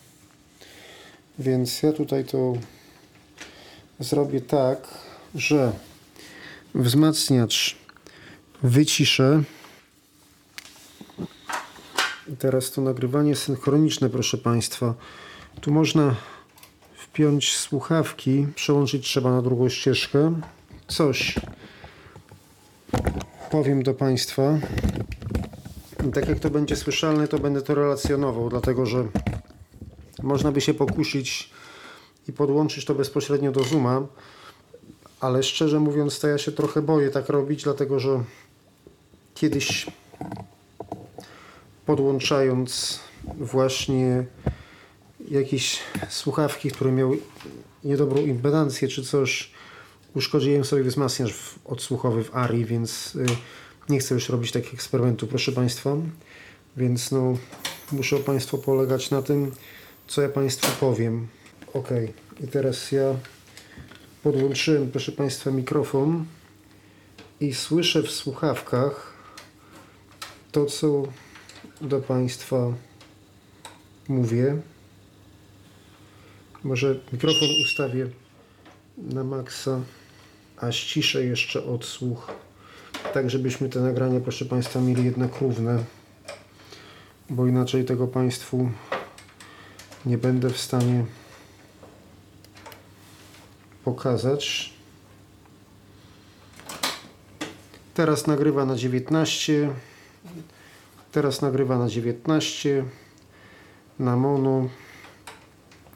Więc ja tutaj to zrobię tak, że wzmacniacz wyciszę. I teraz to nagrywanie synchroniczne, proszę Państwa. Tu można wpiąć słuchawki, przełączyć trzeba na drugą ścieżkę. Coś powiem do Państwa. I tak jak to będzie słyszalne, to będę to relacjonował, dlatego że można by się pokusić i podłączyć to bezpośrednio do Zooma, ale szczerze mówiąc, to ja się trochę boję tak robić, dlatego że kiedyś podłączając właśnie jakieś słuchawki, które miały niedobrą impedancję czy coś, uszkodziłem sobie wzmacniacz odsłuchowy w Arii, więc nie chcę już robić takich eksperymentów, proszę Państwa. Więc no, muszę Państwu polegać na tym, co ja Państwu powiem. Ok, i teraz ja podłączyłem, proszę Państwa, mikrofon i słyszę w słuchawkach to, co do Państwa mówię. Może mikrofon ustawię na maksa, a ściszę jeszcze odsłuch, tak żebyśmy te nagrania, proszę Państwa, mieli jednak równe, bo inaczej tego Państwu nie będę w stanie pokazać. Teraz nagrywa na dziewiętnaście, teraz nagrywa na dziewiętnaście, na mono.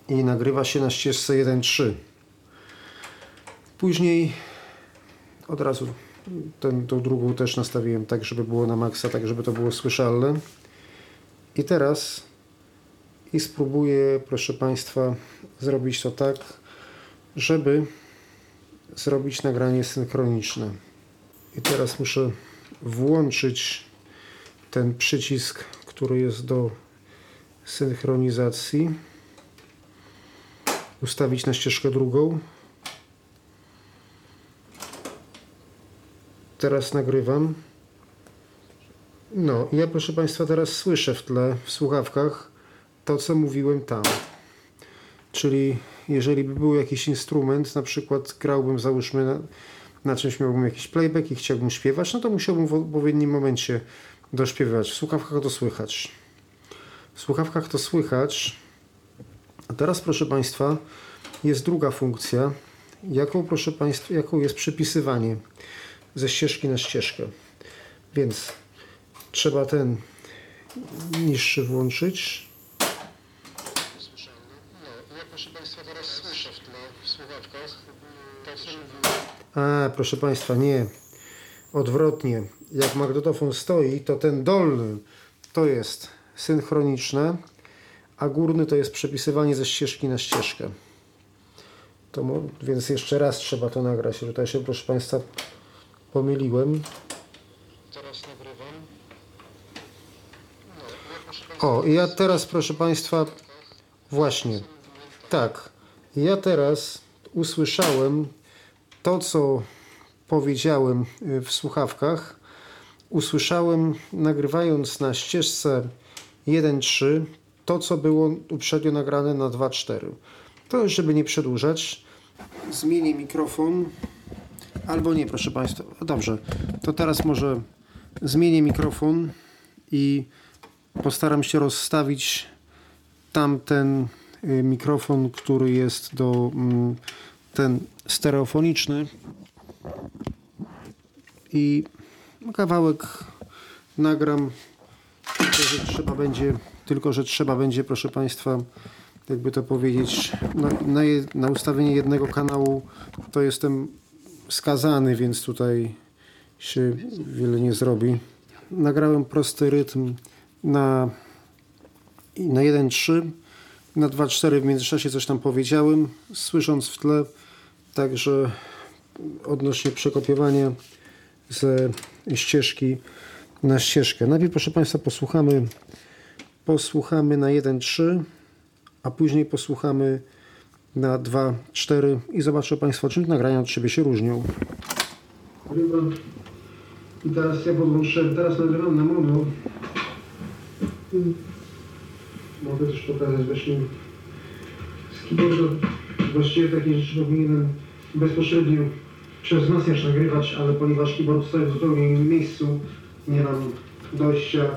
I nagrywa się na ścieżce jeden przecinek trzy. Później od razu ten, tą drugą też nastawiłem tak, żeby było na maksa, tak żeby to było słyszalne. I teraz i spróbuję, proszę Państwa, zrobić to tak, żeby zrobić nagranie synchroniczne. I teraz muszę włączyć ten przycisk, który jest do synchronizacji. Ustawić na ścieżkę drugą. Teraz nagrywam. No, ja, proszę Państwa, teraz słyszę w tle, w słuchawkach, to, co mówiłem tam. Czyli jeżeli by był jakiś instrument, na przykład grałbym, załóżmy, na, na czymś miałbym jakiś playback i chciałbym śpiewać, no to musiałbym w odpowiednim momencie dośpiewać. W słuchawkach to słychać. W słuchawkach to słychać. A teraz, proszę Państwa, jest druga funkcja, jaką, proszę Państwa, jaką jest przypisywanie ze ścieżki na ścieżkę. Więc trzeba ten niższy włączyć. A, proszę Państwa, nie. Odwrotnie. Jak magnetofon stoi, to ten dolny to jest synchroniczne, a górny to jest przepisywanie ze ścieżki na ścieżkę. To, więc jeszcze raz trzeba to nagrać. Tutaj się, proszę Państwa, pomyliłem. Teraz nagrywam. O, i ja teraz, proszę Państwa, właśnie, tak. Ja teraz usłyszałem to, co powiedziałem w słuchawkach, usłyszałem, nagrywając na ścieżce jeden trzy, to, co było uprzednio nagrane na dwa cztery. To, żeby nie przedłużać, zmienię mikrofon, albo nie, proszę Państwa. Dobrze, to teraz może zmienię mikrofon i postaram się rozstawić tamten mikrofon, który jest do... ten stereofoniczny i kawałek nagram, tylko że trzeba będzie, tylko, że trzeba będzie, proszę Państwa, jakby to powiedzieć, na, na, na ustawienie jednego kanału to jestem skazany, więc tutaj się wiele nie zrobi. Nagrałem prosty rytm na, na jeden trzy, na dwa cztery w międzyczasie coś tam powiedziałem, słysząc w tle. Także odnośnie przekopiowania ze ścieżki na ścieżkę. Najpierw, proszę Państwa, posłuchamy, posłuchamy na jeden trzy, a później posłuchamy na dwa cztery i zobaczę Państwo, czym nagrania od siebie się różnią. I teraz ja podłączę, teraz nagrywam na mono. Mogę też pokazać właśnie z keyboardu. Właściwie takie rzeczy powinienem bezpośrednio przez wzmacniacz nagrywać, ale ponieważ keyboard stoi w zupełnie innym miejscu, nie mam dojścia,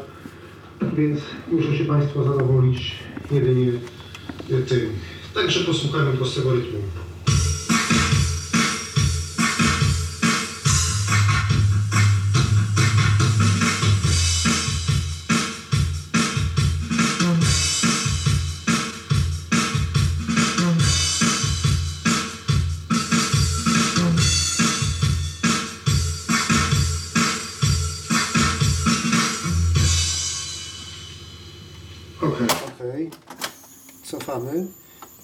więc muszą się Państwo zadowolić jedynie tym. Także posłuchajmy prostego rytmu.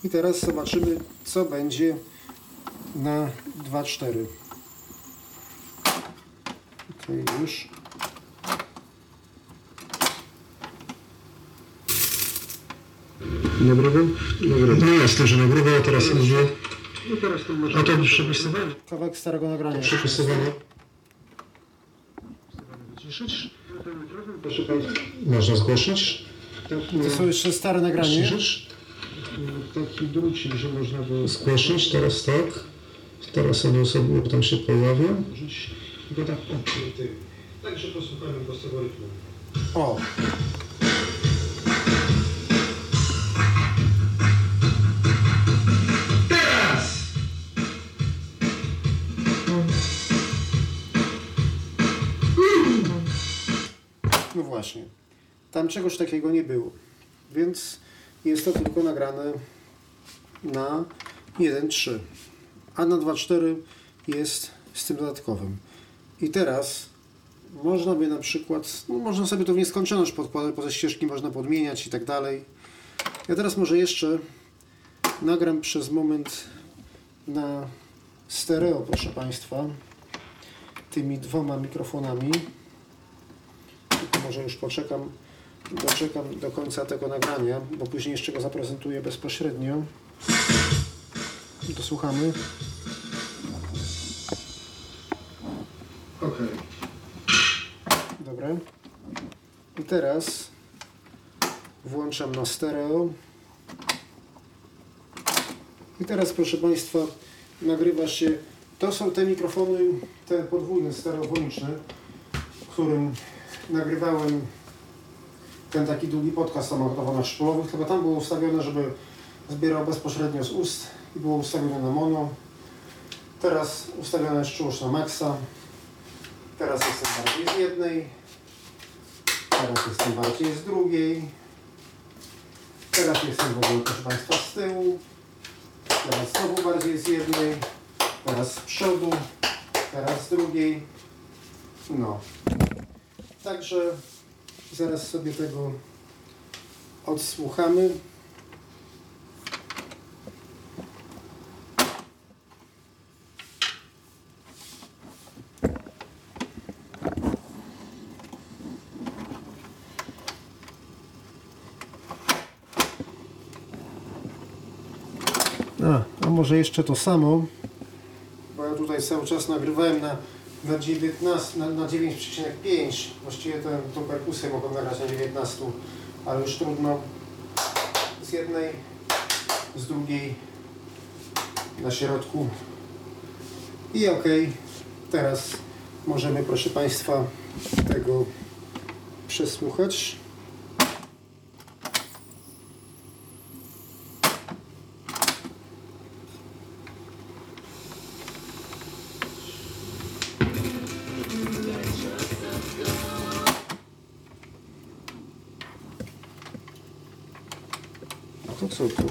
I teraz zobaczymy, co będzie na dwa cztery. Okej, już. Nagrywam? Nagrywam. No jasne, że nagrywa, a teraz idzie. No teraz to może. A to już przepisywanie. Kawałek starego nagrania. Przepisywanie. Wyciszyć? Proszę Państwa. Można zgłosić? To są jeszcze stare nagrania. Wyciszyć? Taki drucik, że można go zgłosić, teraz tak, teraz ono sobie tam się pojawia. Go tak odkryty. Także posłuchamy prostego rytmu. O! Teraz! No właśnie, tam czegoś takiego nie było, więc... Jest to tylko nagrane na jeden trzy, a na dwa cztery jest z tym dodatkowym. I teraz można by na przykład, no można sobie to w nieskończoność podkładać, poza ścieżki można podmieniać i tak dalej. Ja teraz może jeszcze nagram przez moment na stereo, proszę Państwa, tymi dwoma mikrofonami. Tylko może już poczekam. Doczekam do końca tego nagrania, bo później jeszcze go zaprezentuję bezpośrednio. Dosłuchamy. Ok. Dobra. I teraz włączam na stereo. I teraz, proszę Państwa, nagrywa się To są te mikrofony, te podwójne, stereofoniczne, w którym nagrywałem ten taki długi podcast samochodowo na szpolowych, chyba tam było ustawione, żeby zbierał bezpośrednio z ust i było ustawione na mono. Teraz ustawione jest czułość na maksa. Teraz jestem bardziej z jednej. Teraz jestem bardziej z drugiej. Teraz jestem w ogóle, proszę Państwa, z tyłu. Teraz znowu bardziej z jednej. Teraz z przodu. Teraz z drugiej. No. Także zaraz sobie tego odsłuchamy. A, a może jeszcze to samo, bo ja tutaj cały czas nagrywałem na, na dziewiętnaście, na, na dziewięć przecinek pięć, właściwie tę, tą perkusję mogłem nagrać na dziewiętnaście, ale już trudno, z jednej, z drugiej, na środku i ok, teraz możemy, proszę Państwa, tego przesłuchać. Co tu?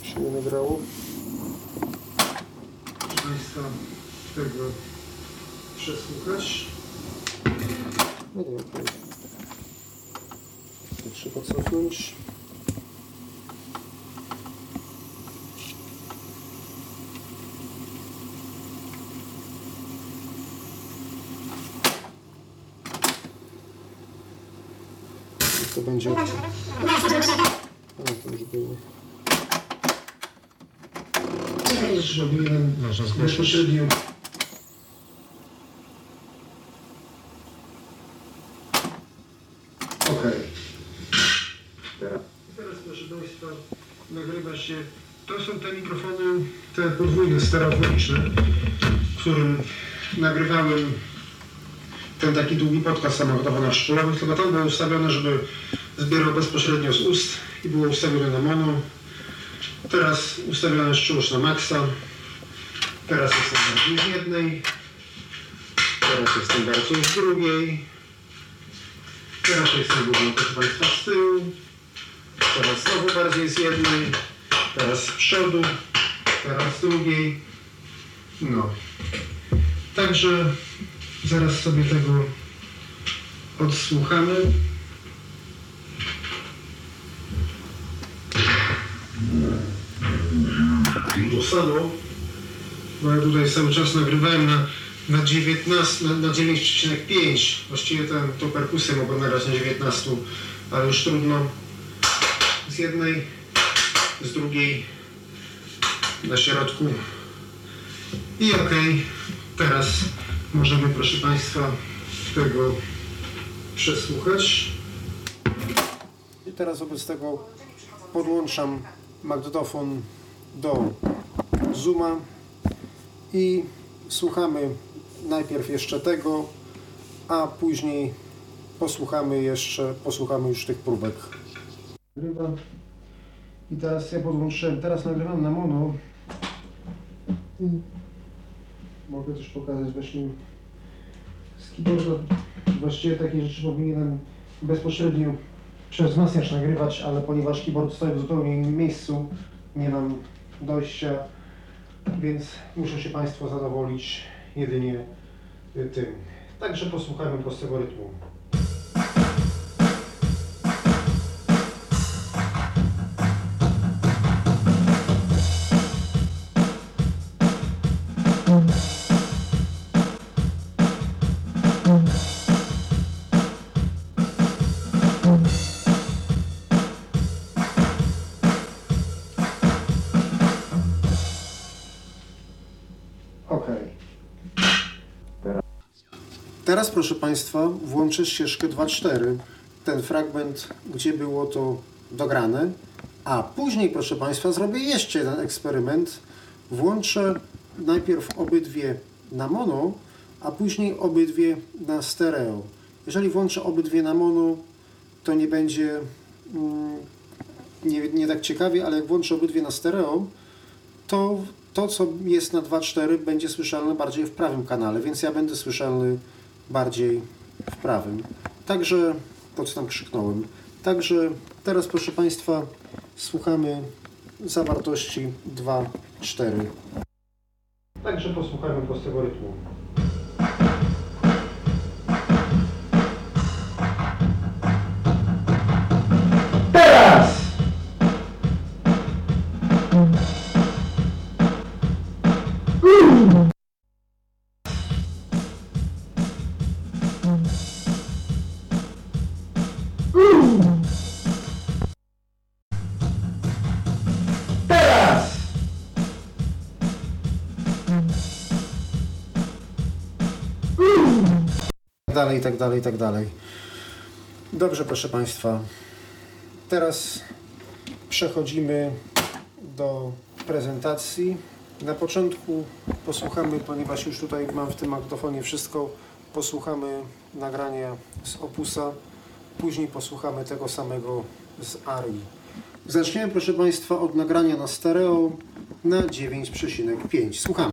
Czy się nie nagrało? Miejsca tego przesłuchać. No nie, okej. To trzeba cofnąć. I to będzie... Zrobiłem bezpośrednio. Ok. Teraz, proszę Państwa, nagrywa się. To są te mikrofony, te podwójne stereofoniczne, w którym nagrywałem ten taki długi podcast samochodowo na szpolowych. Chyba tam było ustawione, żeby zbierał bezpośrednio z ust i było ustawione na mono. Teraz ustawiona jest czułość na maksa. Teraz jestem bardziej z jednej. Teraz jestem bardziej z drugiej. Teraz jestem w ogóle, proszę Państwa, z tyłu. Teraz znowu bardziej z jednej. Teraz z przodu. Teraz z drugiej. No. Także zaraz sobie tego odsłuchamy. To samo, bo ja tutaj cały czas nagrywałem na, na dziewiętnaście, na, na dziewięć przecinek pięć, właściwie tę, tą perkusję mogłem nagrać na dziewiętnaście, ale już trudno, z jednej, z drugiej, na środku i ok, teraz możemy, proszę Państwa, tego przesłuchać. I teraz wobec tego podłączam magnetofon do zooma i słuchamy najpierw jeszcze tego, a później posłuchamy jeszcze, posłuchamy już tych próbek. I teraz ja podłączyłem, teraz nagrywam na mono. Mogę też pokazać właśnie z keyboarda. Właściwie takie rzeczy powinienem bezpośrednio przez wzmacniacz nagrywać, ale ponieważ keyboard stoi w zupełnie innym miejscu, nie mam dojścia, więc muszą się Państwo zadowolić jedynie tym. Także posłuchajmy prostego rytmu. Teraz, proszę Państwa, włączę ścieżkę dwa cztery, ten fragment, gdzie było to dograne, a później, proszę Państwa, zrobię jeszcze jeden eksperyment, włączę najpierw obydwie na mono, a później obydwie na stereo. Jeżeli włączę obydwie na mono, to nie będzie mm, nie, nie tak ciekawie, ale jak włączę obydwie na stereo, to to, co jest na dwa przecinek cztery, będzie słyszalne bardziej w prawym kanale, więc ja będę słyszalny bardziej w prawym. Także, po co tam krzyknąłem, także teraz, proszę Państwa, słuchamy zawartości dwa przecinek cztery. Także posłuchajmy prostego rytmu. Dalej, i tak dalej, i tak dalej. Dobrze, proszę Państwa. Teraz przechodzimy do prezentacji. Na początku posłuchamy, ponieważ już tutaj mam w tym magnetofonie wszystko, posłuchamy nagrania z Opusa, później posłuchamy tego samego z Arii. Zaczniemy, proszę Państwa, od nagrania na stereo na dziewięć przecinek pięć. Słuchamy.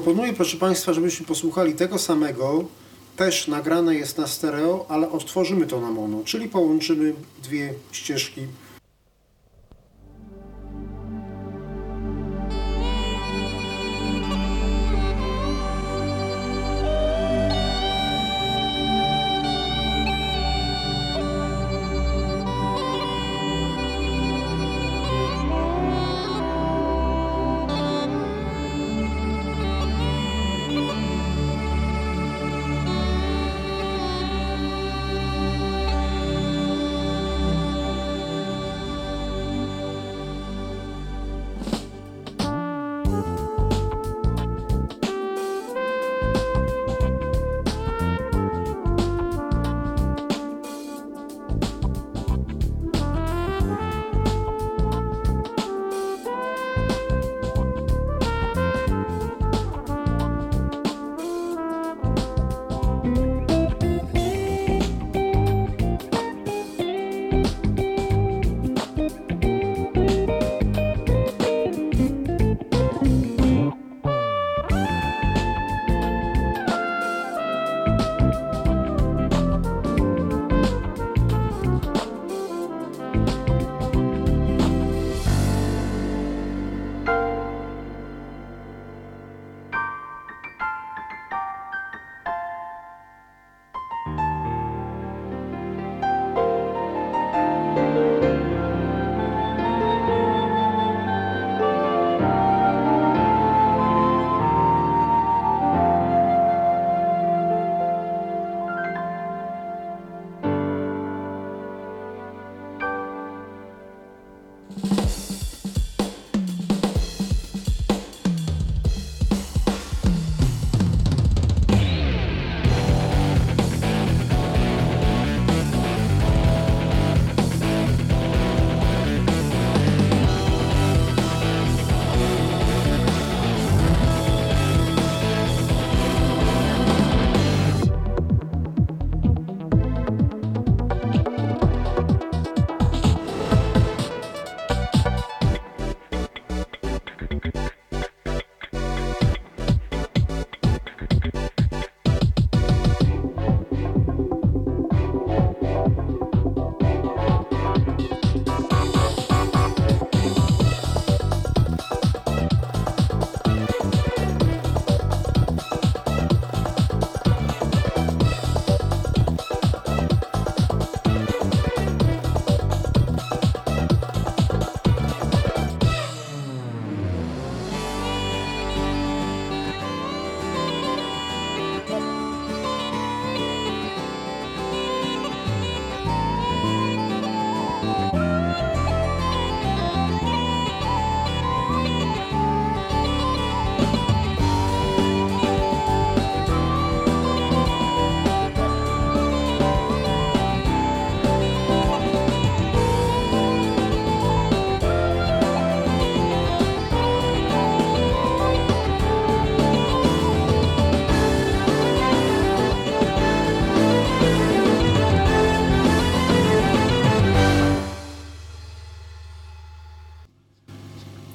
Proponuję, proszę Państwa, żebyśmy posłuchali tego samego. Też nagrane jest na stereo, ale odtworzymy to na mono, czyli połączymy dwie ścieżki.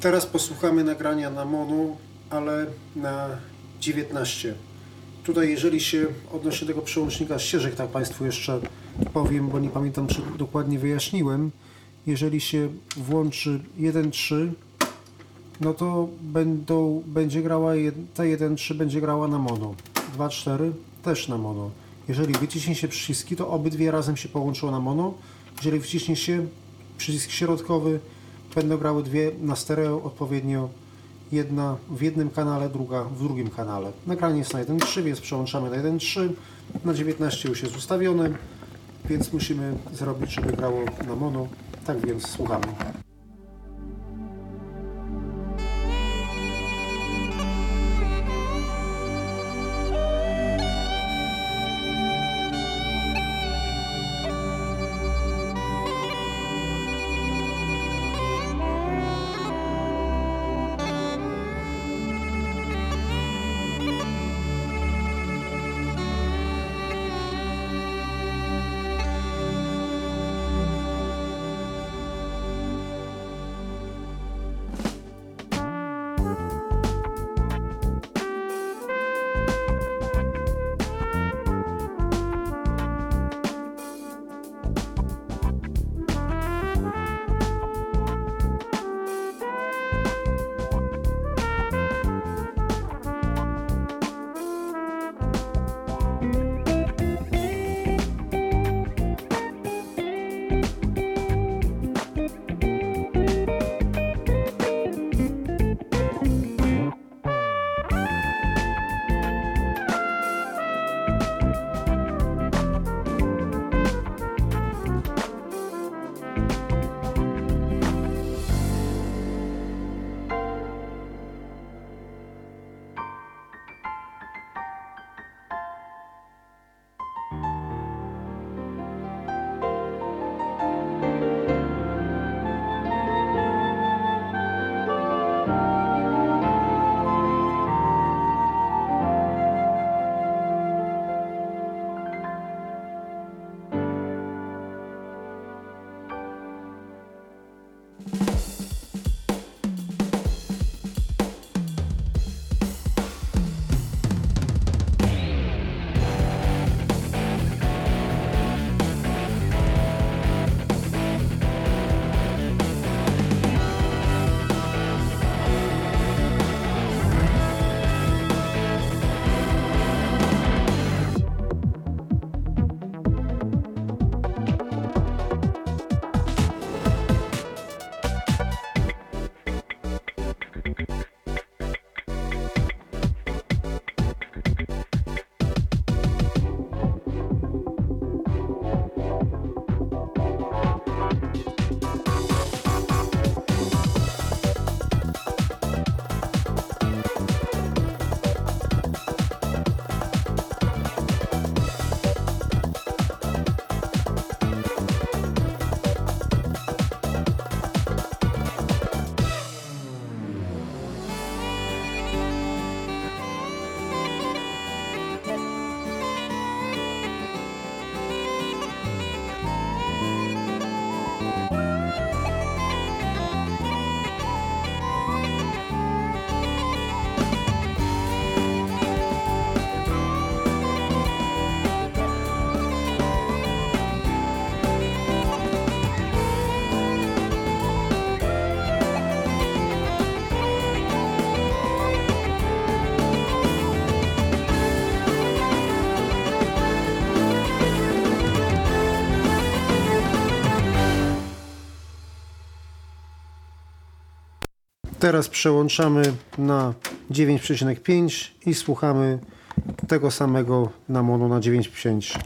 Teraz posłuchamy nagrania na mono, ale na dziewiętnaście. Tutaj, jeżeli się odnośnie tego przełącznika ścieżek, tak Państwu jeszcze powiem, bo nie pamiętam, czy dokładnie wyjaśniłem. Jeżeli się włączy jeden trzy, no to będą, będzie grała, ta jeden trzy będzie grała na mono. dwa cztery też na mono. Jeżeli wyciśnie się przyciski, to obydwie razem się połączą na mono. Jeżeli wciśnie się przycisk środkowy, będą grały dwie na stereo, odpowiednio jedna w jednym kanale, druga w drugim kanale. Nagranie jest na jeden trzy, więc przełączamy na jeden trzy. Na dziewiętnaście już jest ustawione, więc musimy zrobić, żeby grało na mono. Tak więc słuchamy. Teraz przełączamy na dziewięć przecinek pięć i słuchamy tego samego na mono na dziewięć przecinek pięć.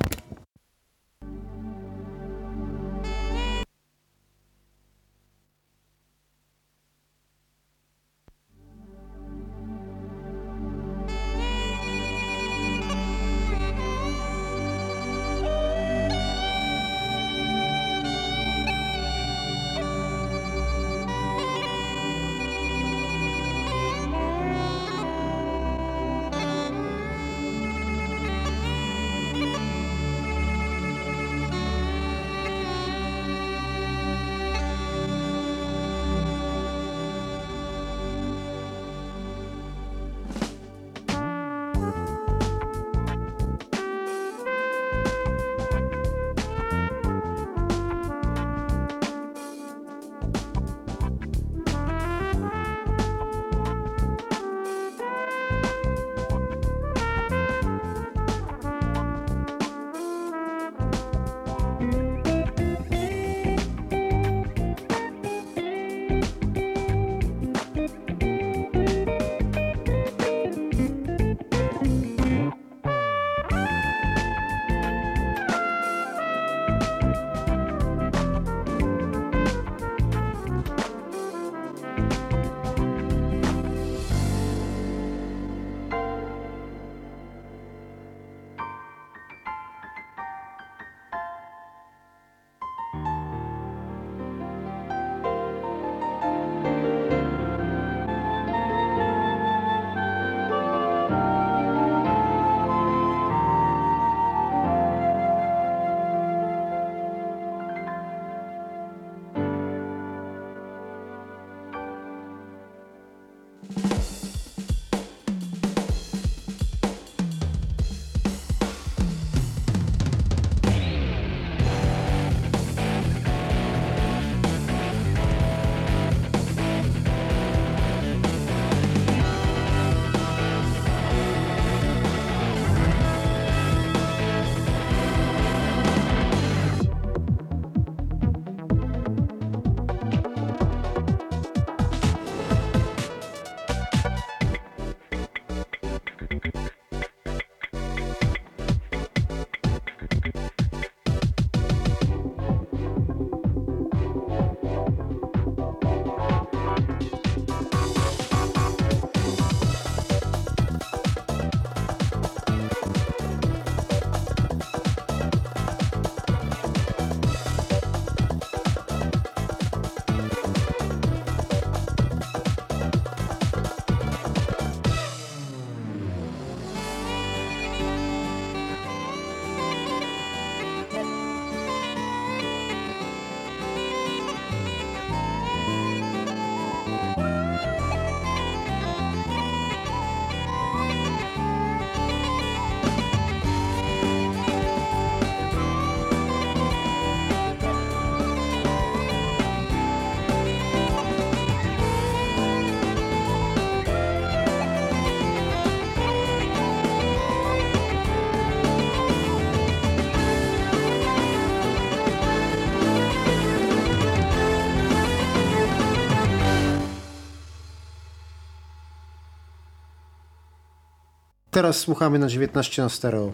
Teraz słuchamy na dziewiętnaście na stereo.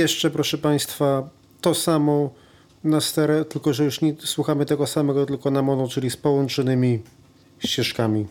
jeszcze, proszę Państwa, to samo na stereo, tylko że już nie słuchamy tego samego, tylko na mono, czyli z połączonymi ścieżkami.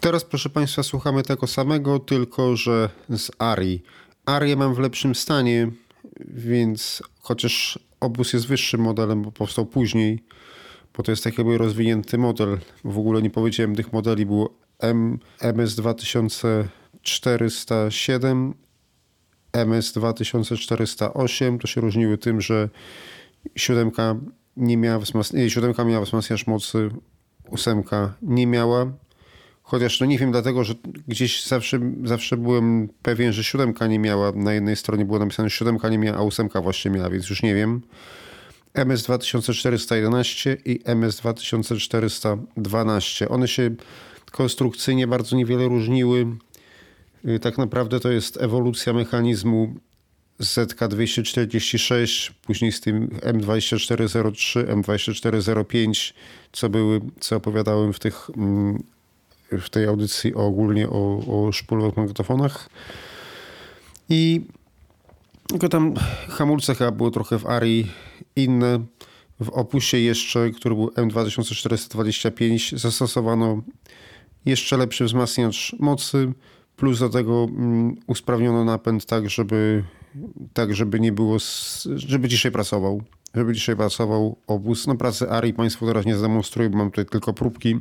Teraz, proszę Państwa, słuchamy tego samego, tylko że z Arii. Arię mam w lepszym stanie, więc chociaż Opus jest wyższym modelem, bo powstał później, bo to jest tak jakby rozwinięty model. W ogóle nie powiedziałem, tych modeli było M S dwa tysiące czterysta siedem, M S dwa tysiące czterysta osiem. To się różniły tym, że siódemka nie miała wzmacniacz, nie, siódemka miała wzmacniacz mocy, ósemka nie miała. Chociaż no nie wiem, dlatego że gdzieś zawsze, zawsze byłem pewien, że siódemka nie miała. Na jednej stronie było napisane, że siódemka nie miała, a ósemka właśnie miała, więc już nie wiem. M S dwa tysiące czterysta jedenaście i M S dwa tysiące czterysta dwanaście. One się konstrukcyjnie bardzo niewiele różniły. Tak naprawdę to jest ewolucja mechanizmu Z K dwieście czterdzieści sześć, później z tym M dwa tysiące czterysta trzy, M dwa tysiące czterysta pięć, co były, co opowiadałem w tych... Mm, w tej audycji o, ogólnie o, o szpulowych magnetofonach. I tylko tam hamulce chyba było trochę w Arii inne. W Opusie jeszcze, który był M dwa tysiące czterysta dwadzieścia pięć, zastosowano jeszcze lepszy wzmacniacz mocy Plus do tego usprawniono napęd tak, żeby, tak, żeby nie było, żeby ciszej pracował. Żeby dzisiaj pracował obóz. No, pracy Arii Państwu teraz nie zademonstruję, bo mam tutaj tylko próbki,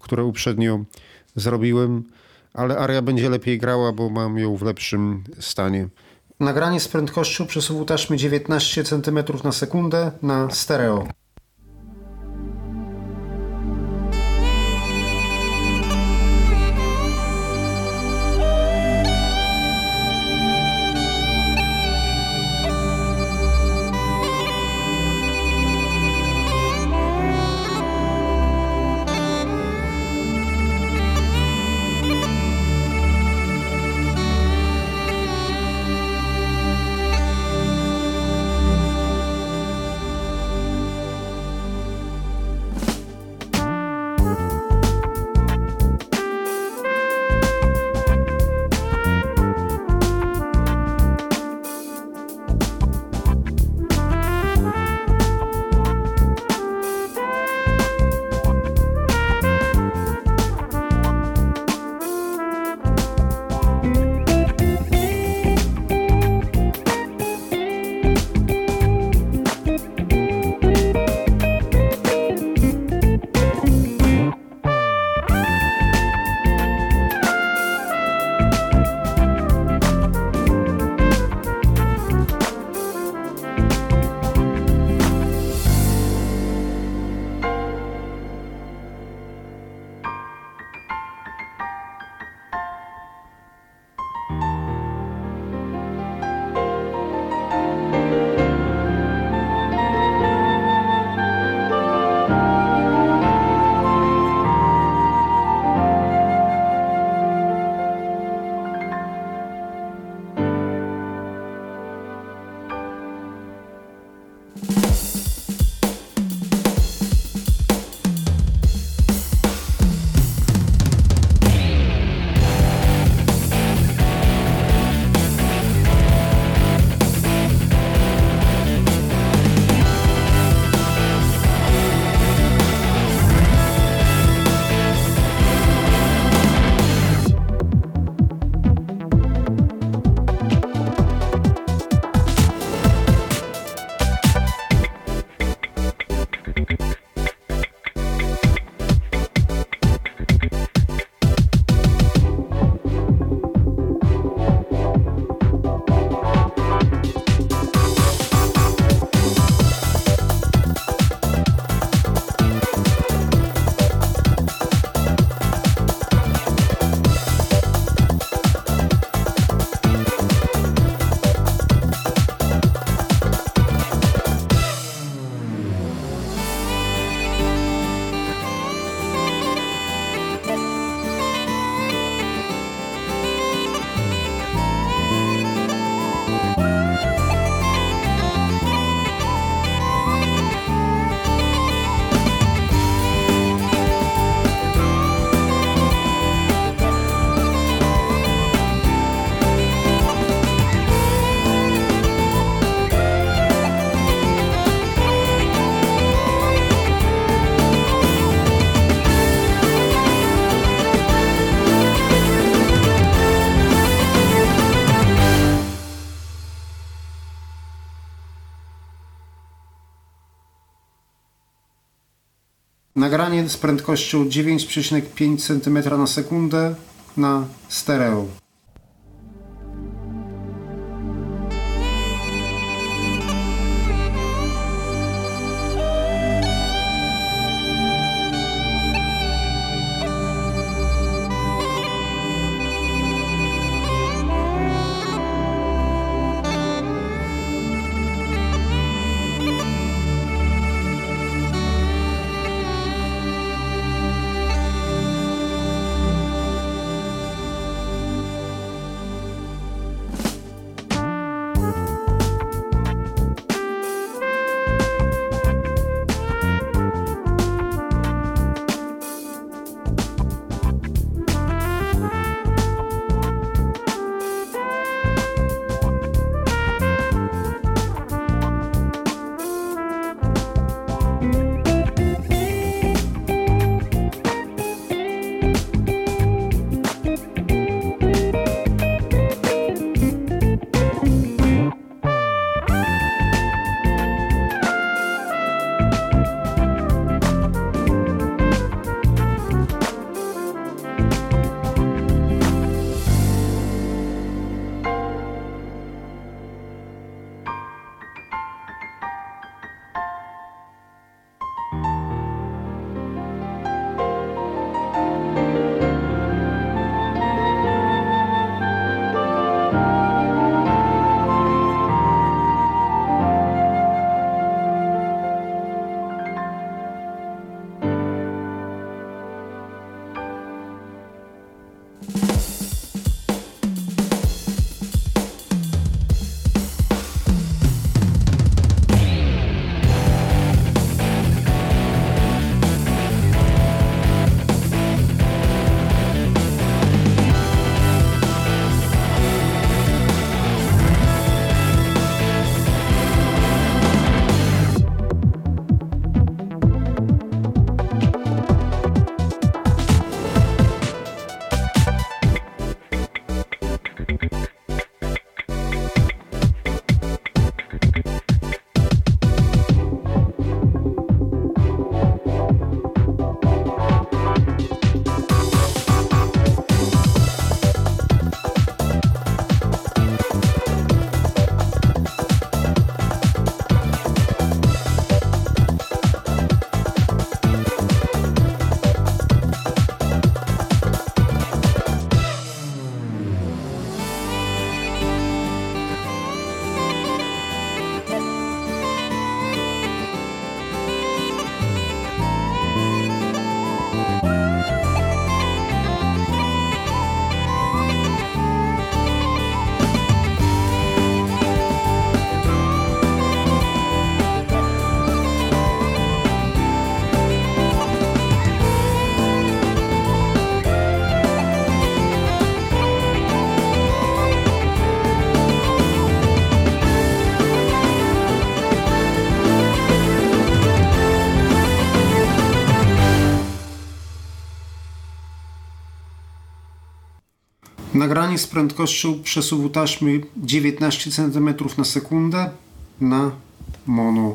które uprzednio zrobiłem, ale Aria będzie lepiej grała, bo mam ją w lepszym stanie. Nagranie z prędkością przesuwu taśmy dziewiętnaście centymetrów na sekundę na stereo. Nagranie z prędkością dziewięć przecinek pięć centymetrów na sekundę na stereo. Nagranie z prędkością przesuwu taśmy dziewiętnaście centymetrów na sekundę na mono.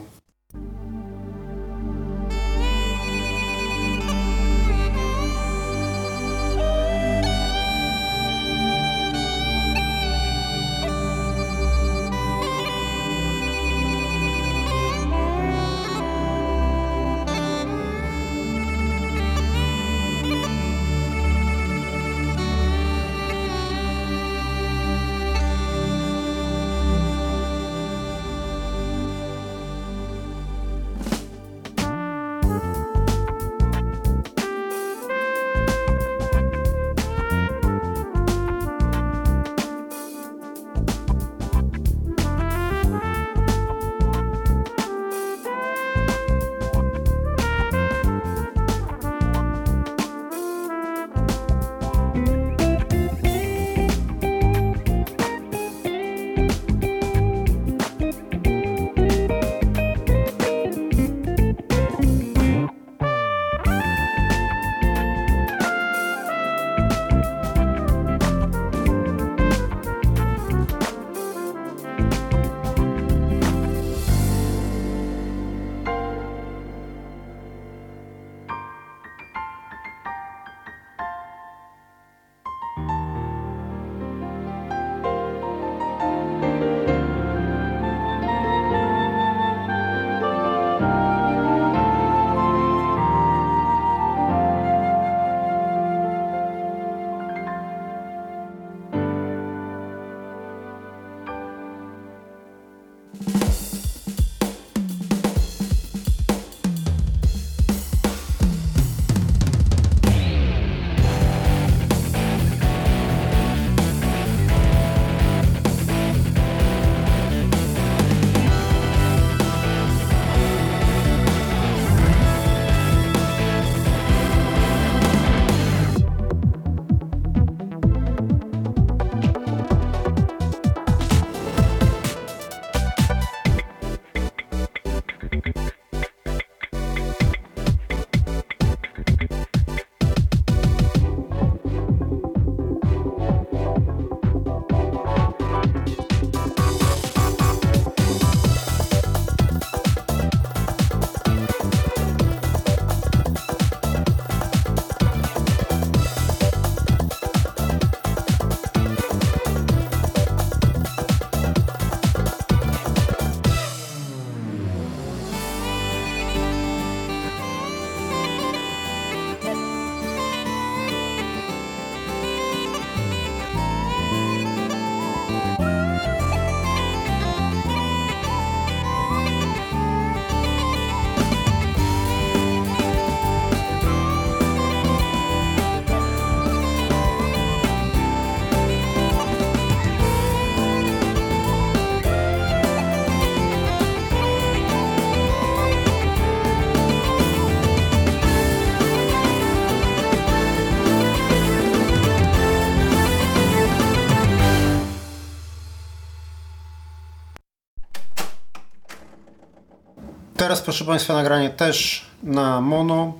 Teraz, proszę Państwa, nagranie też na mono,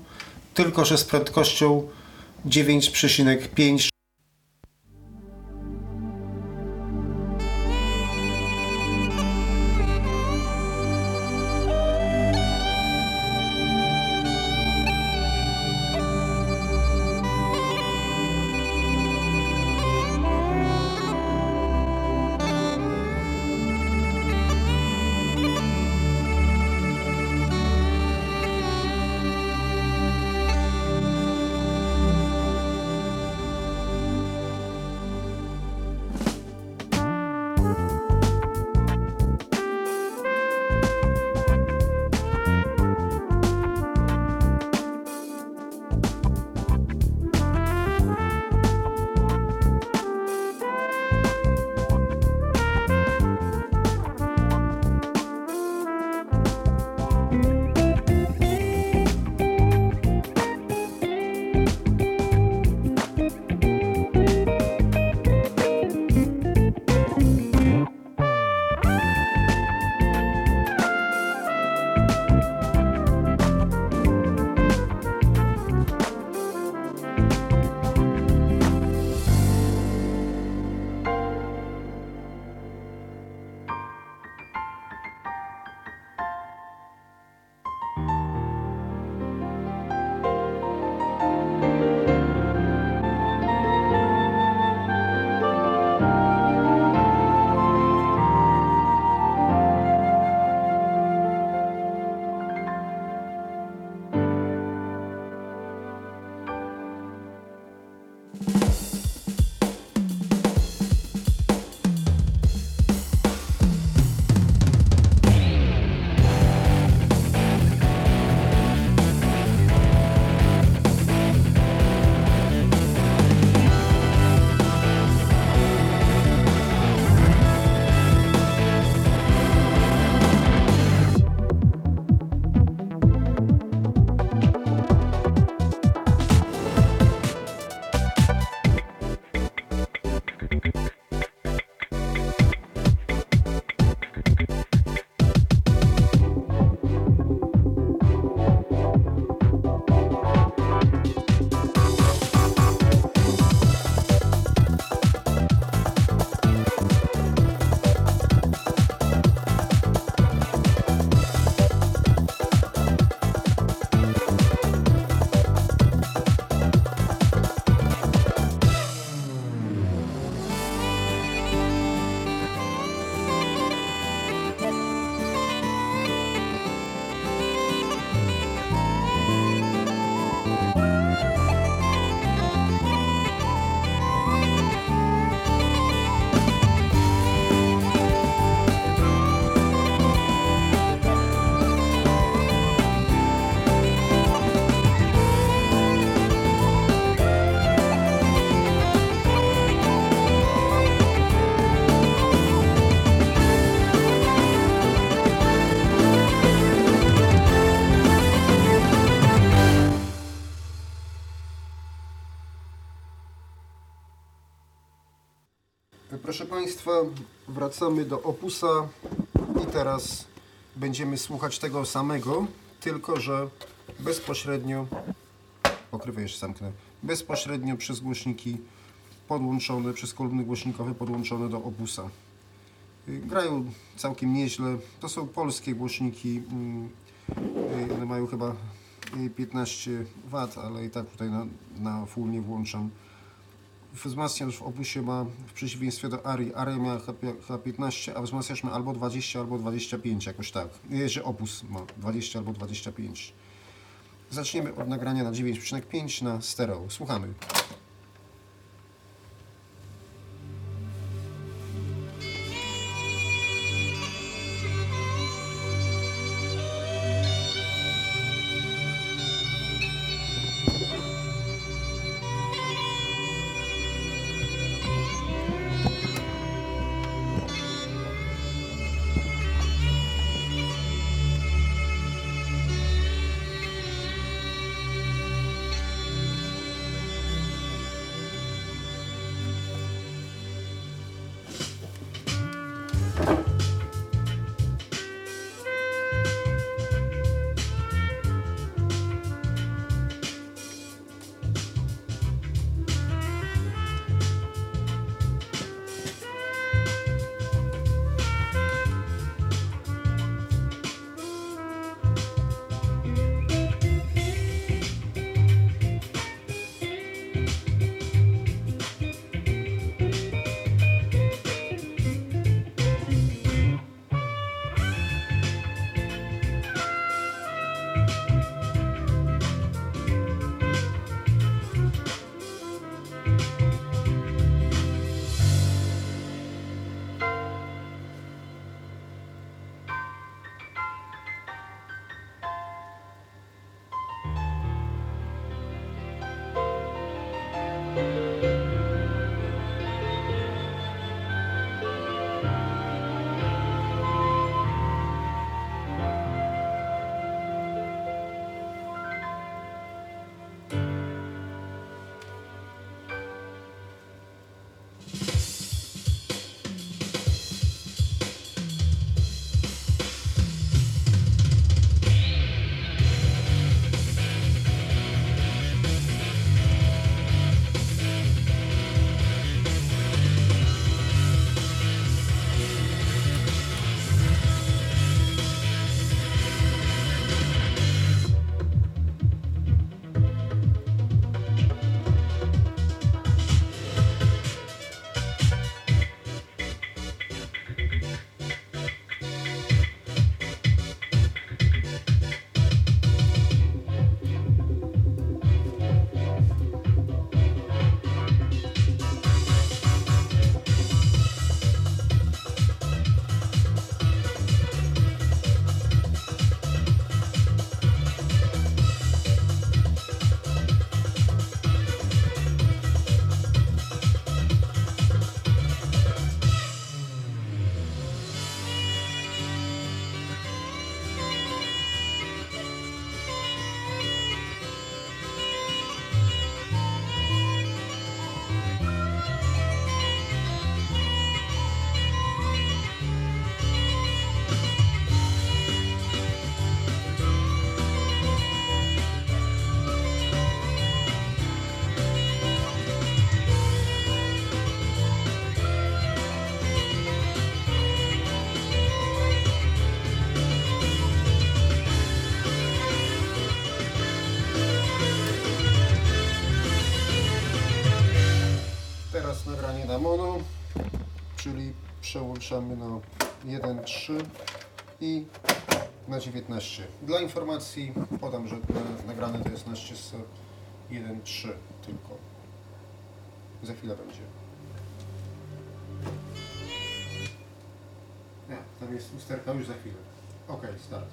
tylko że z prędkością dziewięć przecinek pięć. Proszę Państwa, wracamy do Opusa i teraz będziemy słuchać tego samego, tylko że bezpośrednio, pokrywę jeszcze zamknę, bezpośrednio przez głośniki podłączone, przez kolumny głośnikowe podłączone do Opusa. Grają całkiem nieźle, to są polskie głośniki, one mają chyba piętnaście watów, ale i tak tutaj na, na full nie włączam. Wzmacniacz w Opusie ma, w przeciwieństwie do Arii, Aria miała chyba piętnaście, a wzmacniacz ma albo dwadzieścia, albo dwadzieścia pięć, jakoś tak. Że Opus ma dwadzieścia albo dwadzieścia pięć. Zaczniemy od nagrania na dziewięć przecinek pięć na stereo. Słuchamy. Mono, czyli przełączamy na jeden przecinek trzy i na dziewiętnaście. Dla informacji podam, że nagrane to jest na ścieżce jeden przecinek trzy tylko. Za chwilę będzie. Nie, tam jest usterka już za chwilę. Ok, start.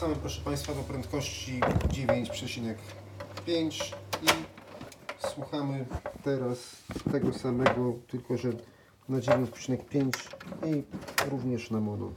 wracamy, proszę Państwa, do prędkości dziewięć przecinek pięć i słuchamy teraz tego samego, tylko że na dziewięć przecinek pięć i również na mono.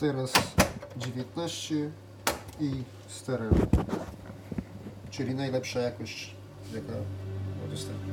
Teraz dziewiętnaście i stereo, czyli najlepsza jakość, jaka dostępna.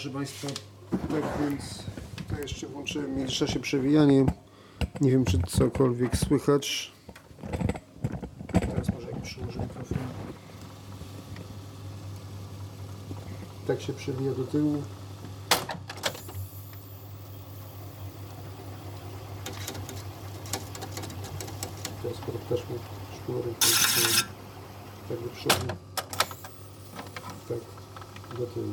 proszę Państwa, tak więc to jeszcze włączyłem w międzyczasie przewijanie. Nie wiem, czy cokolwiek słychać. Teraz może jak przyłożę mikrofon. Tak się przewija do tyłu. Teraz podptaszmy szpulorem tak do przodu. Tak, do tyłu.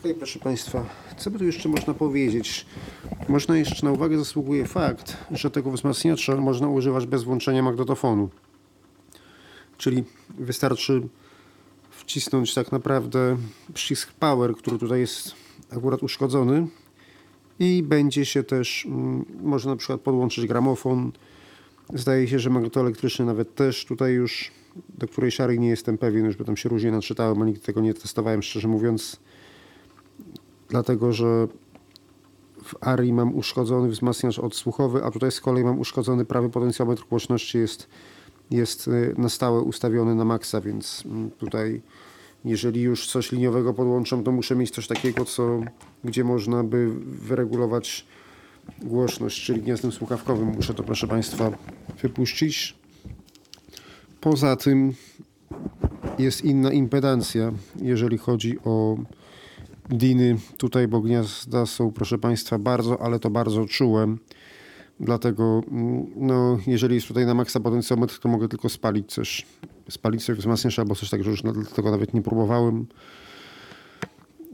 Okej, proszę Państwa, co by tu jeszcze można powiedzieć? Można jeszcze na uwagę zasługuje fakt, że tego wzmacniacza można używać bez włączenia magnetofonu. Czyli wystarczy wcisnąć tak naprawdę przycisk power, który tutaj jest akurat uszkodzony, i będzie się też, m, można na przykład podłączyć gramofon. Zdaje się, że magnetoelektryczny nawet też tutaj już, do której szary nie jestem pewien, już by tam się różnie naczytałem, a nigdy tego nie testowałem, szczerze mówiąc. Dlatego, że w Arii mam uszkodzony wzmacniacz odsłuchowy, a tutaj z kolei mam uszkodzony prawy potencjometr głośności, jest, jest na stałe ustawiony na maksa, więc tutaj jeżeli już coś liniowego podłączam, to muszę mieć coś takiego, co, gdzie można by wyregulować głośność, czyli gniazdem słuchawkowym muszę to, proszę Państwa, wypuścić. Poza tym jest inna impedancja, jeżeli chodzi o diny tutaj, bo gniazda są, proszę Państwa, bardzo, ale to bardzo czułe. Dlatego, no, jeżeli jest tutaj na maksa potencjometr, to mogę tylko spalić coś. Spalić coś wzmacniacza albo coś takiego, już dlatego nawet nie próbowałem.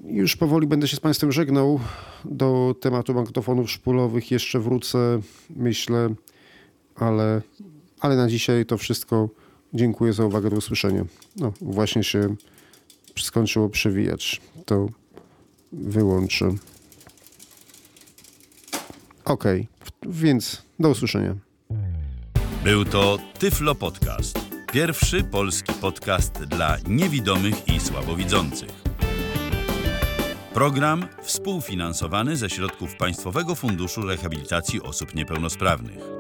Już powoli będę się z Państwem żegnał. Do tematu magnetofonów szpulowych jeszcze wrócę, myślę, ale, ale na dzisiaj to wszystko. Dziękuję za uwagę, do usłyszenia. No, właśnie się skończyło przewijać. To wyłączę. Ok, więc do usłyszenia. Był to Tyflo Podcast. Pierwszy polski podcast dla niewidomych i słabowidzących. Program współfinansowany ze środków Państwowego Funduszu Rehabilitacji Osób Niepełnosprawnych.